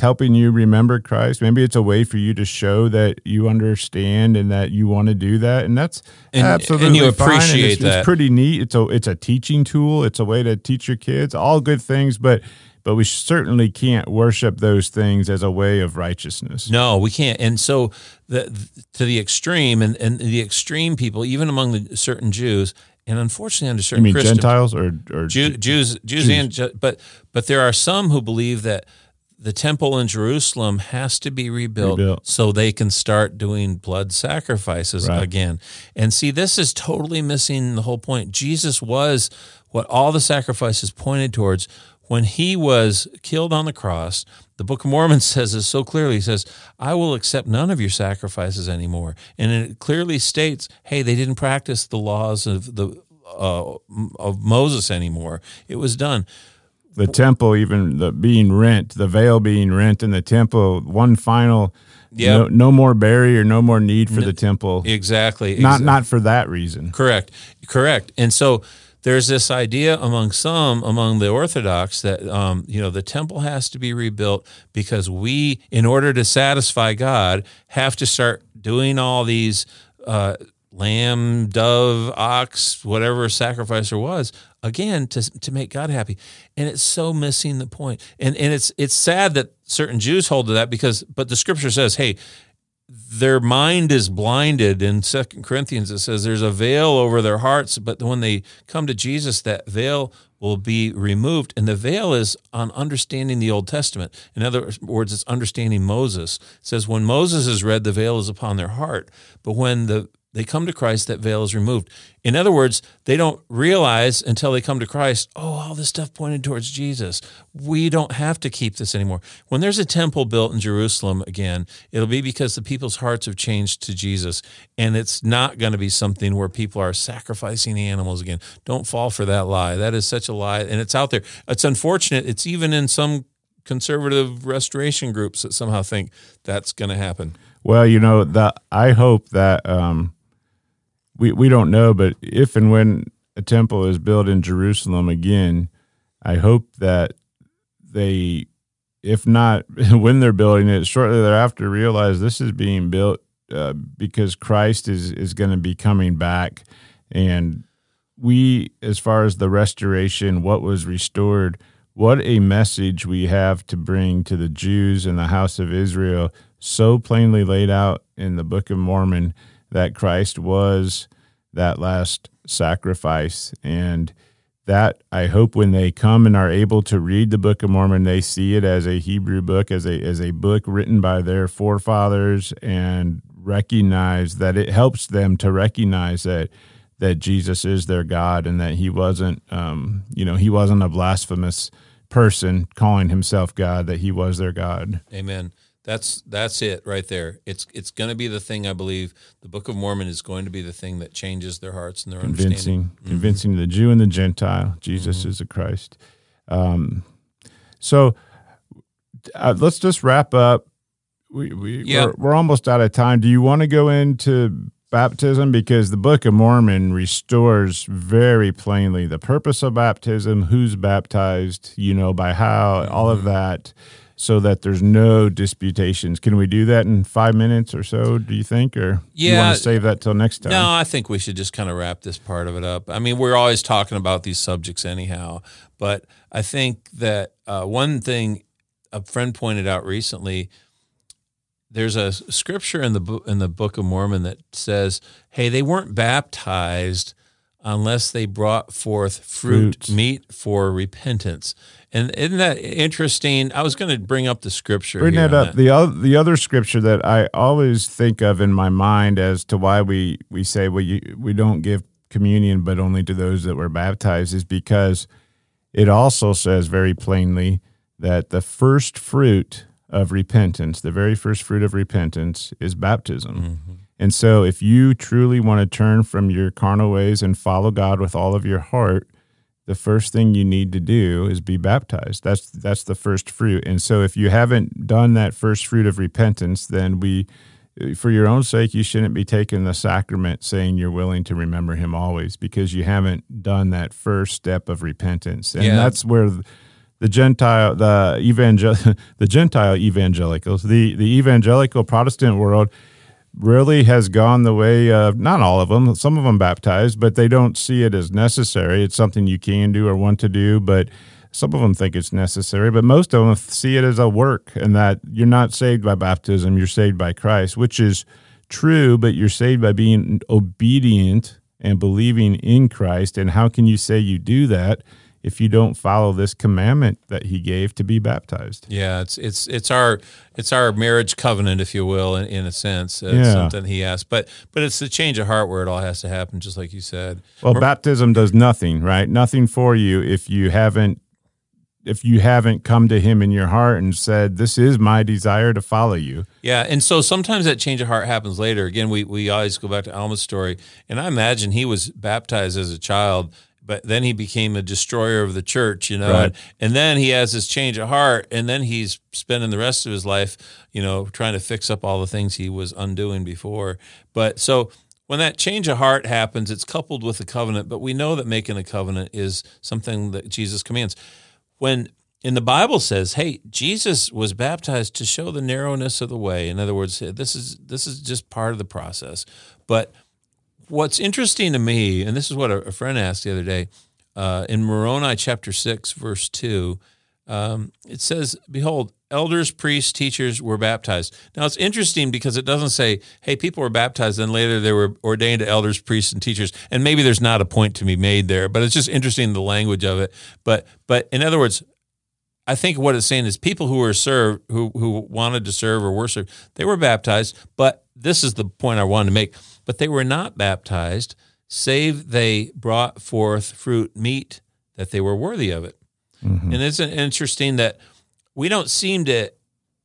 helping you remember Christ. Maybe it's a way for you to show that you understand and that you want to do that, and that's absolutely fine. And you appreciate that. It's pretty neat. It's a teaching tool. It's a way to teach your kids. All good things, but we certainly can't worship those things as a way of righteousness. No, we can't. And so to the extreme, and the extreme people, even among certain Jews. And unfortunately, under certain Christians, Gentiles or Jews, and but there are some who believe that the temple in Jerusalem has to be rebuilt so they can start doing blood sacrifices again. And see, this is totally missing the whole point. Jesus was what all the sacrifices pointed towards. When he was killed on the cross, the Book of Mormon says this so clearly. He says, I will accept none of your sacrifices anymore. And it clearly states, hey, they didn't practice the laws of Moses anymore. It was done. The temple, even the veil being rent in the temple, one final, no more barrier, no more need for the temple. Exactly. Not for that reason. Correct. And so there's this idea among the Orthodox that, you know, the temple has to be rebuilt because we, in order to satisfy God, have to start doing all these lamb, dove, ox, whatever sacrifice there was, again, to make God happy. And it's so missing the point. And it's sad that certain Jews hold to that but the scripture says, hey, their mind is blinded. In 2 Corinthians, it says there's a veil over their hearts, but when they come to Jesus, that veil will be removed. And the veil is on understanding the Old Testament. In other words, it's understanding Moses. It says when Moses is read, the veil is upon their heart. But when they come to Christ, that veil is removed. In other words, they don't realize until they come to Christ, all this stuff pointed towards Jesus. We don't have to keep this anymore. When there's a temple built in Jerusalem again, it'll be because the people's hearts have changed to Jesus, and it's not going to be something where people are sacrificing animals again. Don't fall for that lie. That is such a lie, and it's out there. It's unfortunate. It's even in some conservative restoration groups that somehow think that's going to happen. Well, you know, I hope that we don't know, but if and when a temple is built in Jerusalem again, I hope that they, if not when they're building it, shortly thereafter realize this is being built because Christ is going to be coming back. And we, as far as the restoration, what was restored, what a message we have to bring to the Jews and the house of Israel, so plainly laid out in the Book of Mormon, that Christ was that last sacrifice. And that, I hope, when they come and are able to read the Book of Mormon, they see it as a Hebrew book, as a book written by their forefathers, and recognize that it helps them to recognize that Jesus is their God, and that he wasn't a blasphemous person calling himself God, that he was their God. Amen. That's it right there. It's going to be the thing, I believe. The Book of Mormon is going to be the thing that changes their hearts and their understanding. Convincing the Jew and the Gentile, Jesus is the Christ. So let's just wrap up. We're almost out of time. Do you want to go into baptism? Because the Book of Mormon restores very plainly the purpose of baptism, who's baptized, by how, all of that, so that there's no disputations. Can we do that in 5 minutes or so, do you think? Or you want to save that till next time? No, I think we should just kind of wrap this part of it up. I mean, we're always talking about these subjects anyhow, but I think that one thing a friend pointed out recently, there's a scripture in the Book of Mormon that says, hey, they weren't baptized unless they brought forth fruit, meat for repentance. And isn't that interesting? I was going to bring up the scripture. Bring that up. The other scripture that I always think of in my mind as to why we say we don't give communion but only to those that were baptized is because it also says very plainly that the first fruit of repentance, the very first fruit of repentance, is baptism. Mm-hmm. And so if you truly want to turn from your carnal ways and follow God with all of your heart, the first thing you need to do is be baptized. That's the first fruit. And so if you haven't done that first fruit of repentance, then for your own sake, you shouldn't be taking the sacrament saying you're willing to remember him always, because you haven't done that first step of repentance. And that's where the Gentile evangelicals, the evangelical Protestant world, really has gone the way of, not all of them, some of them baptized, but they don't see it as necessary. It's something you can do or want to do, but some of them think it's necessary, but most of them see it as a work, and that you're not saved by baptism, you're saved by Christ, which is true, but you're saved by being obedient and believing in Christ. And how can you say you do that if you don't follow this commandment that he gave to be baptized? Yeah, it's our marriage covenant, if you will, in a sense. It's something he asked. But it's the change of heart where it all has to happen, just like you said. Well, baptism does nothing, right? Nothing for you if you haven't come to him in your heart and said, this is my desire to follow you. Yeah, and so sometimes that change of heart happens later. Again, we always go back to Alma's story, and I imagine he was baptized as a child, but then he became a destroyer of the church, right. And then he has this change of heart, and then he's spending the rest of his life, trying to fix up all the things he was undoing before. But so when that change of heart happens, it's coupled with a covenant, but we know that making a covenant is something that Jesus commands. When in the Bible says, hey, Jesus was baptized to show the narrowness of the way. In other words, this is just part of the process, but what's interesting to me, and this is what a friend asked the other day, in Moroni chapter 6, verse 2, it says, behold, elders, priests, teachers were baptized. Now, it's interesting because it doesn't say, hey, people were baptized, then later they were ordained to elders, priests, and teachers. And maybe there's not a point to be made there, but it's just interesting the language of it. But in other words, I think what it's saying is people who were served, who wanted to serve or were served, they were baptized, but this is the point I wanted to make. But they were not baptized, save they brought forth fruit, meat, that they were worthy of it. Mm-hmm. And it's interesting that we don't seem to,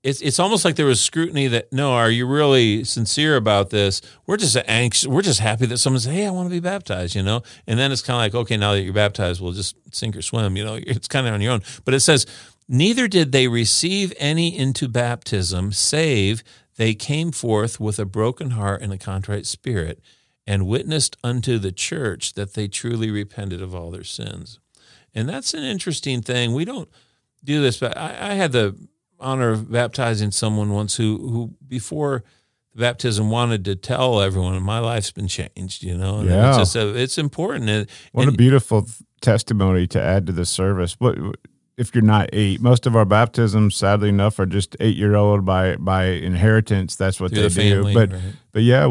it's almost like there was scrutiny that, no, are you really sincere about this? We're just anxious. We're just happy that someone says, hey, I want to be baptized, And then it's kind of like, okay, now that you're baptized, we'll just sink or swim, It's kind of on your own. But it says, neither did they receive any into baptism, save they came forth with a broken heart and a contrite spirit, and witnessed unto the church that they truly repented of all their sins. And that's an interesting thing. We don't do this, but I had the honor of baptizing someone once who before the baptism wanted to tell everyone, my life's been changed, Yeah. It's important. What a beautiful testimony to add to the service. If you're not 8, most of our baptisms, sadly enough, are just 8-year-old by inheritance. That's what they do. But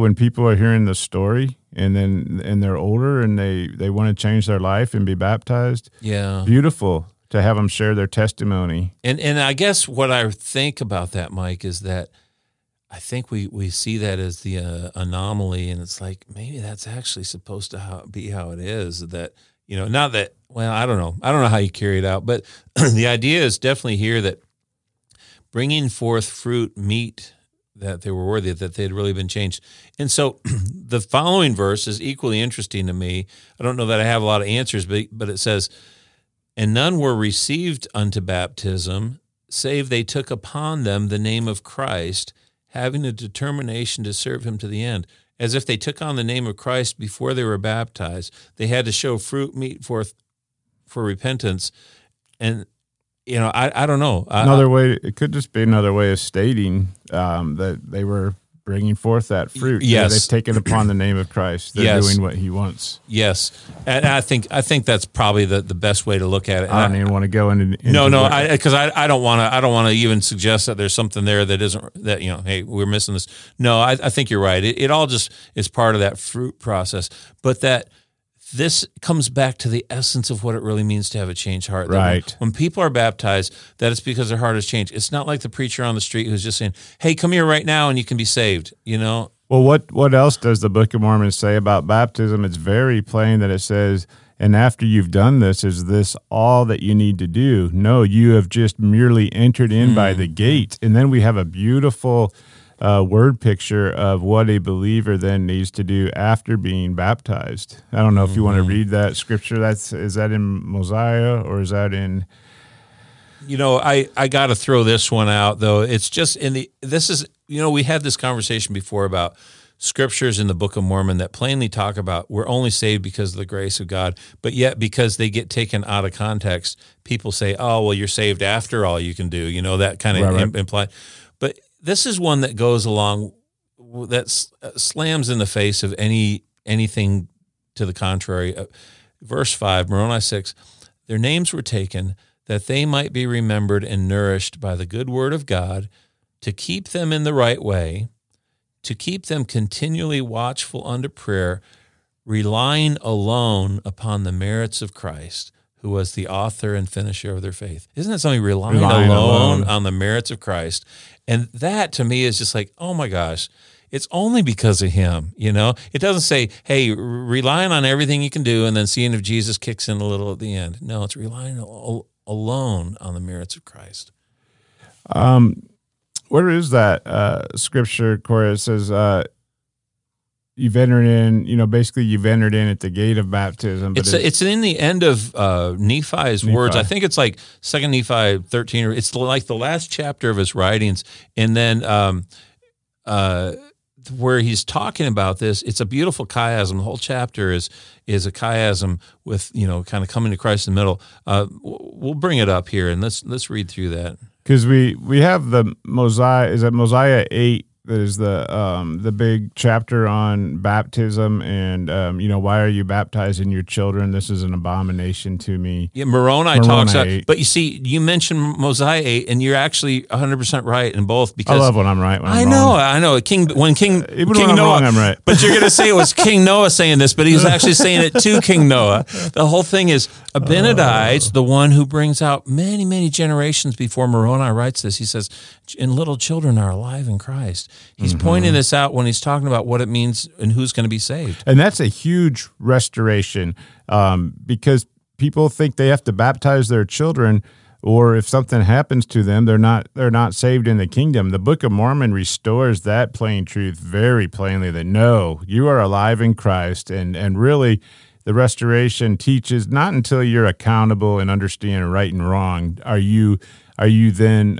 when people are hearing the story, and they're older and they want to change their life and be baptized. Yeah. Beautiful to have them share their testimony. And I guess what I think about that, Mike, is that I think we see that as the anomaly, and it's like maybe that's actually supposed to be how it is, that, you know, not that, well, I don't know. I don't know how you carry it out, but the idea is definitely here that bringing forth fruit, meat, that they were worthy, that they had really been changed. And so the following verse is equally interesting to me. I don't know that I have a lot of answers, but it says, and none were received unto baptism, save they took upon them the name of Christ, having a determination to serve him to the end. As if they took on the name of Christ before they were baptized, they had to show fruit, meat forth for repentance. And, you know, I don't know. Another way, it could just be another way of stating that they were bringing forth that fruit. Yes. You know, they've taken upon the name of Christ. They're doing what he wants. Yes. And I think that's probably the best way to look at it. And I don't even want to go into No, because I don't want to even suggest that there's something there that isn't, that, you know, hey, we're missing this. No, I think you're right. It all just is part of that fruit process. But that this comes back to the essence of what it really means to have a changed heart. Right. When people are baptized, that it's because their heart has changed. It's not like the preacher on the street who's just saying, hey, come here right now and you can be saved, you know? Well, what else does the Book of Mormon say about baptism? It's very plain that it says, and after you've done this, is this all that you need to do? No, you have just merely entered in by the gate. And then we have a beautiful word picture of what a believer then needs to do after being baptized. I don't know if you want to read that scripture. Is that in Mosiah or is that in? You know, I got to throw this one out though. It's just we had this conversation before about scriptures in the Book of Mormon that plainly talk about we're only saved because of the grace of God, but yet because they get taken out of context, people say, oh, well, you're saved after all you can do, you know, that kind of implied. But this is one that goes along, that slams in the face of anything to the contrary. Verse 5, Moroni 6, their names were taken that they might be remembered and nourished by the good word of God, to keep them in the right way, to keep them continually watchful unto prayer, relying alone upon the merits of Christ, who was the author and finisher of their faith. Isn't that something? Relying alone on the merits of Christ. And that to me is just like, oh my gosh, it's only because of him, you know? It doesn't say, hey, relying on everything you can do and then seeing if Jesus kicks in a little at the end. No, it's relying alone on the merits of Christ. Where is that scripture, Corey? It says, you've entered in, you know, basically you've entered in at the gate of baptism. But it's in the end of Nephi's words. I think it's like 2 Nephi 13. Or it's like the last chapter of his writings. And then where he's talking about this, it's a beautiful chiasm. The whole chapter is a chiasm with, you know, kind of coming to Christ in the middle. We'll bring it up here, and let's read through that. Because we have the Mosiah, is that Mosiah 8? There's the big chapter on baptism and, you know, why are you baptizing your children? This is an abomination to me. Yeah, Moroni talks about, but you see, you mentioned Mosiah 8, and you're actually 100% right in both. Because I love when I'm right, when I'm wrong. I know. King Noah, I'm right. But you're going to say it was King Noah saying this, but he was actually saying it to King Noah. The whole thing is Abinadi's the one who brings out many, many generations before Moroni writes this. He says, and little children are alive in Christ. He's pointing this out when he's talking about what it means and who's going to be saved. And that's a huge restoration because people think they have to baptize their children, or if something happens to them, they're not saved in the kingdom. The Book of Mormon restores that plain truth very plainly, that no, you are alive in Christ, and really the restoration teaches not until you're accountable and understand right and wrong are you then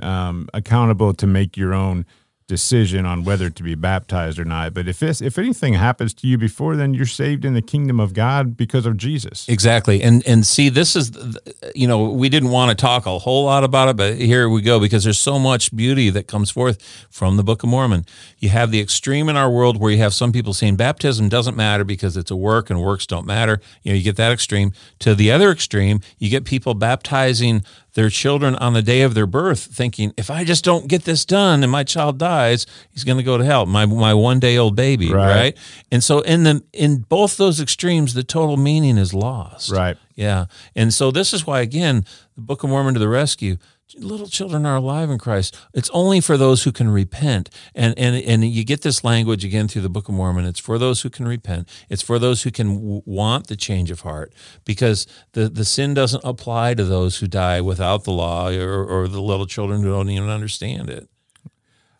accountable to make your own decision on whether to be baptized or not. But if anything happens to you before then, you're saved in the kingdom of God because of Jesus. Exactly. And see, this is, you know, we didn't want to talk a whole lot about it, but here we go, because there's so much beauty that comes forth from the Book of Mormon. You have the extreme in our world where you have some people saying baptism doesn't matter because it's a work and works don't matter. You know, you get that extreme. To the other extreme, you get people baptizing their children on the day of their birth thinking, if I just don't get this done and my child dies, he's going to go to hell, my one-day-old baby, right? And so in both those extremes, the total meaning is lost. Right. Yeah. And so this is why, again, the Book of Mormon to the rescue. Little children are alive in Christ. It's only for those who can repent. And you get this language again through the Book of Mormon. It's for those who can repent. It's for those who can want the change of heart, because the sin doesn't apply to those who die without the law, or the little children who don't even understand it.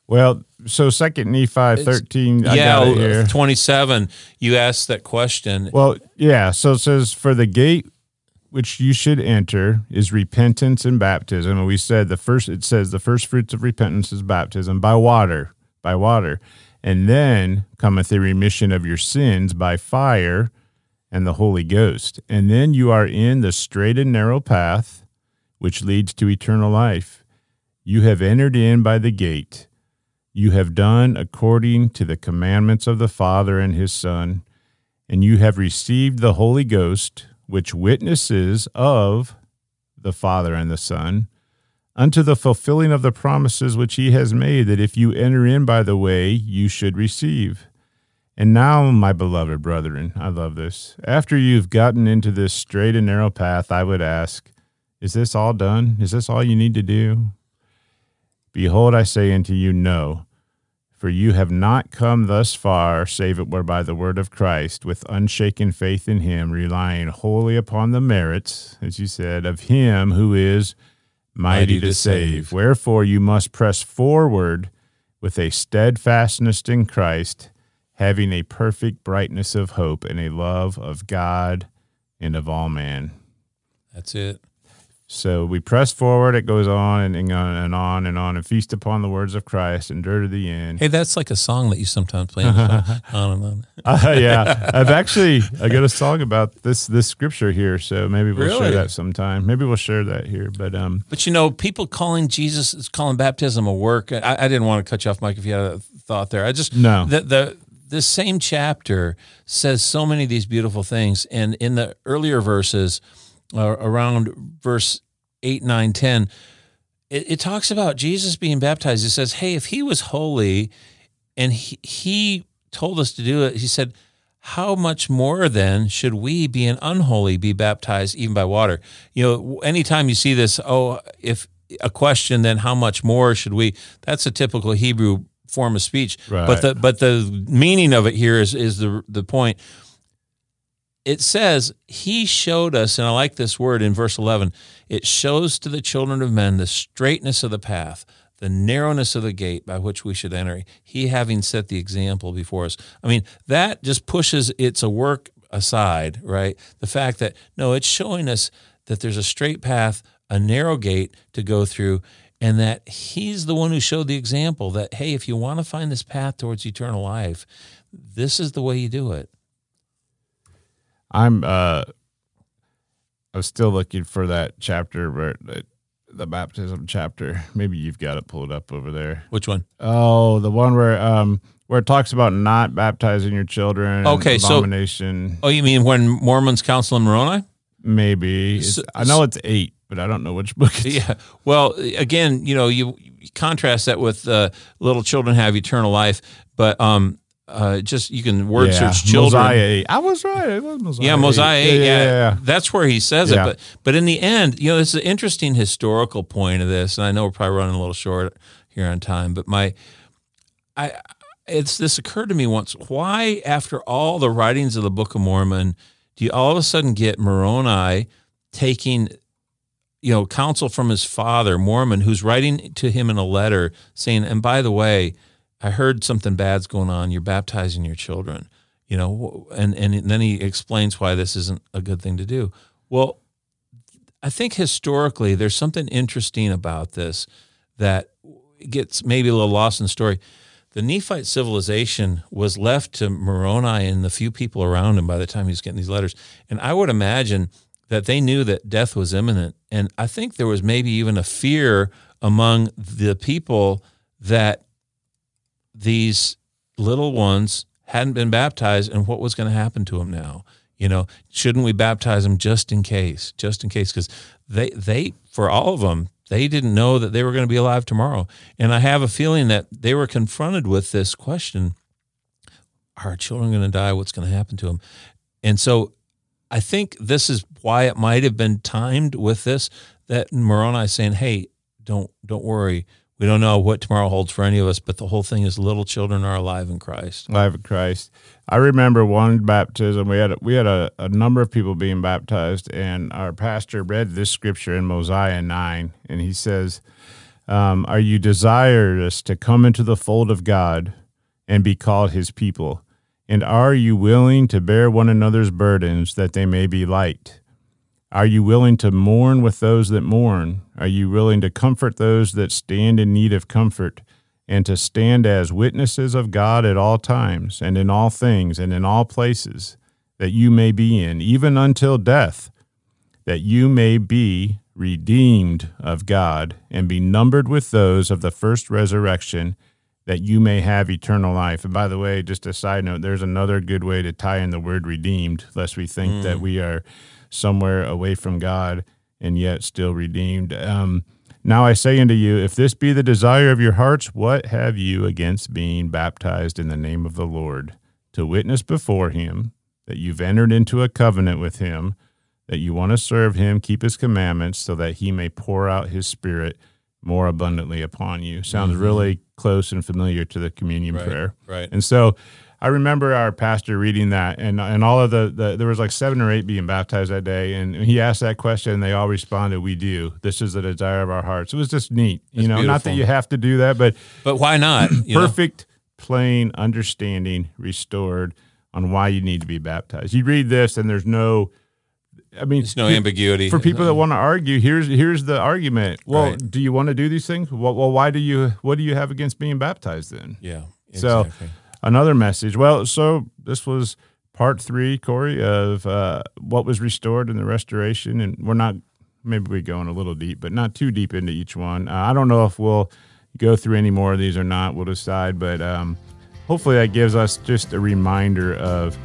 Well, so 2 Nephi 13, I got it here. 27, you asked that question. Well, yeah, so it says, for the gate which you should enter is repentance and baptism. And we said it says the first fruits of repentance is baptism by water. And then cometh the remission of your sins by fire and the Holy Ghost. And then you are in the straight and narrow path, which leads to eternal life. You have entered in by the gate. You have done according to the commandments of the Father and his Son, and you have received the Holy Ghost, which witnesses of the Father and the Son, unto the fulfilling of the promises which he has made, that if you enter in by the way, you should receive. And now, my beloved brethren, I love this, after you've gotten into this straight and narrow path, I would ask, is this all done? Is this all you need to do? Behold, I say unto you, no. For you have not come thus far, save it were by the word of Christ, with unshaken faith in him, relying wholly upon the merits, as you said, of him who is mighty to save. Wherefore you must press forward with a steadfastness in Christ, having a perfect brightness of hope and a love of God and of all man. That's it. So we press forward, it goes on and on and on and on, and feast upon the words of Christ, endure to the end. Hey, that's like a song that you sometimes play. On and on. Yeah, I got a song about this scripture here, so maybe we'll share that sometime. Maybe we'll share that here. But you know, people calling baptism a work. I didn't want to cut you off, Mike, if you had a thought there. This same chapter says so many of these beautiful things, and in the earlier verses, around verse 8, 9, 10, it talks about Jesus being baptized. It says, hey, if he was holy and he told us to do it, he said, how much more then should we, being unholy, be baptized even by water? You know, anytime you see this, if a question, then how much more should we? That's a typical Hebrew form of speech. Right. But the meaning of it here is the point. It says, he showed us, and I like this word in verse 11, it shows to the children of men the straightness of the path, the narrowness of the gate by which we should enter, he having set the example before us. I mean, that just pushes it's a work aside, right? The fact that, no, it's showing us that there's a straight path, a narrow gate to go through, and that he's the one who showed the example that, hey, if you want to find this path towards eternal life, this is the way you do it. I was still looking for that chapter, where the baptism chapter. Maybe you've got it pulled up over there. Which one? Oh, the one where it talks about not baptizing your children. Okay, abomination. So, you mean when Mormons counsel in Moroni? Maybe. I know it's 8, but I don't know which book it's. Yeah. Well, again, you know, you contrast that with little children have eternal life, but you can word search children. Mosiah 8. I was right. It was Mosiah 8. Yeah, Mosiah 8. Yeah. That's where he says it. But in the end, you know, this is an interesting historical point of this, and I know we're probably running a little short here on time, but this occurred to me once. Why, after all the writings of the Book of Mormon, do you all of a sudden get Moroni taking, you know, counsel from his father, Mormon, who's writing to him in a letter saying, and by the way, I heard something bad's going on. You're baptizing your children, you know, and then he explains why this isn't a good thing to do. Well, I think historically there's something interesting about this that gets maybe a little lost in the story. The Nephite civilization was left to Moroni and the few people around him by the time he was getting these letters. And I would imagine that they knew that death was imminent. And I think there was maybe even a fear among the people that these little ones hadn't been baptized and what was going to happen to them now. You know, shouldn't we baptize them just in case? Because they, for all of them, they didn't know that they were going to be alive tomorrow. And I have a feeling that they were confronted with this question, are our children going to die? What's going to happen to them? And so I think this is why it might have been timed with this, that Moroni is saying, hey, don't worry. We don't know what tomorrow holds for any of us, but the whole thing is little children are alive in Christ. Alive in Christ. I remember one baptism. We had a number of people being baptized, and our pastor read this scripture in Mosiah 9, and he says, are you desirous to come into the fold of God and be called his people? And are you willing to bear one another's burdens that they may be light? Are you willing to mourn with those that mourn? Are you willing to comfort those that stand in need of comfort, and to stand as witnesses of God at all times and in all things and in all places that you may be in, even until death, that you may be redeemed of God and be numbered with those of the first resurrection, that you may have eternal life? And by the way, just a side note, there's another good way to tie in the word redeemed, lest we think that we are somewhere away from God and yet still redeemed. Now I say unto you, if this be the desire of your hearts, what have you against being baptized in the name of the Lord, to witness before him that you've entered into a covenant with him, that you want to serve him, keep his commandments, so that he may pour out his Spirit more abundantly upon you? Sounds really close and familiar to the communion prayer. Right. And so I remember our pastor reading that, and all of the there was like 7 or 8 being baptized that day, and he asked that question, and they all responded, "We do. This is the desire of our hearts." It was just neat, Beautiful. Not that you have to do that, but why not? Plain understanding restored on why you need to be baptized. You read this, and there's no, there's no ambiguity for people that want to argue. Here's the argument. Well, do you want to do these things? Well, why do you? What do you have against being baptized then? Yeah, exactly. So, another message. Well, so this was part 3, Corey, of what was restored in the restoration. And we're going a little deep, but not too deep into each one. I don't know if we'll go through any more of these or not. We'll decide. But hopefully that gives us just a reminder of,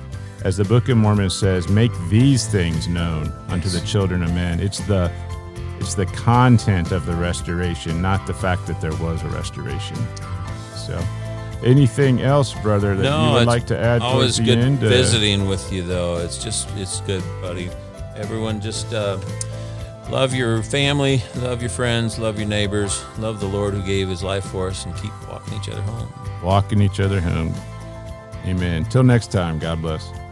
as the Book of Mormon says, make these things known unto the children of men. It's the content of the restoration, not the fact that there was a restoration. So, anything else, brother, you would like to add towards the end? Always good visiting with you, though. It's good, buddy. Everyone, just love your family, love your friends, love your neighbors, love the Lord who gave his life for us, and keep walking each other home. Walking each other home. Amen. Till next time, God bless.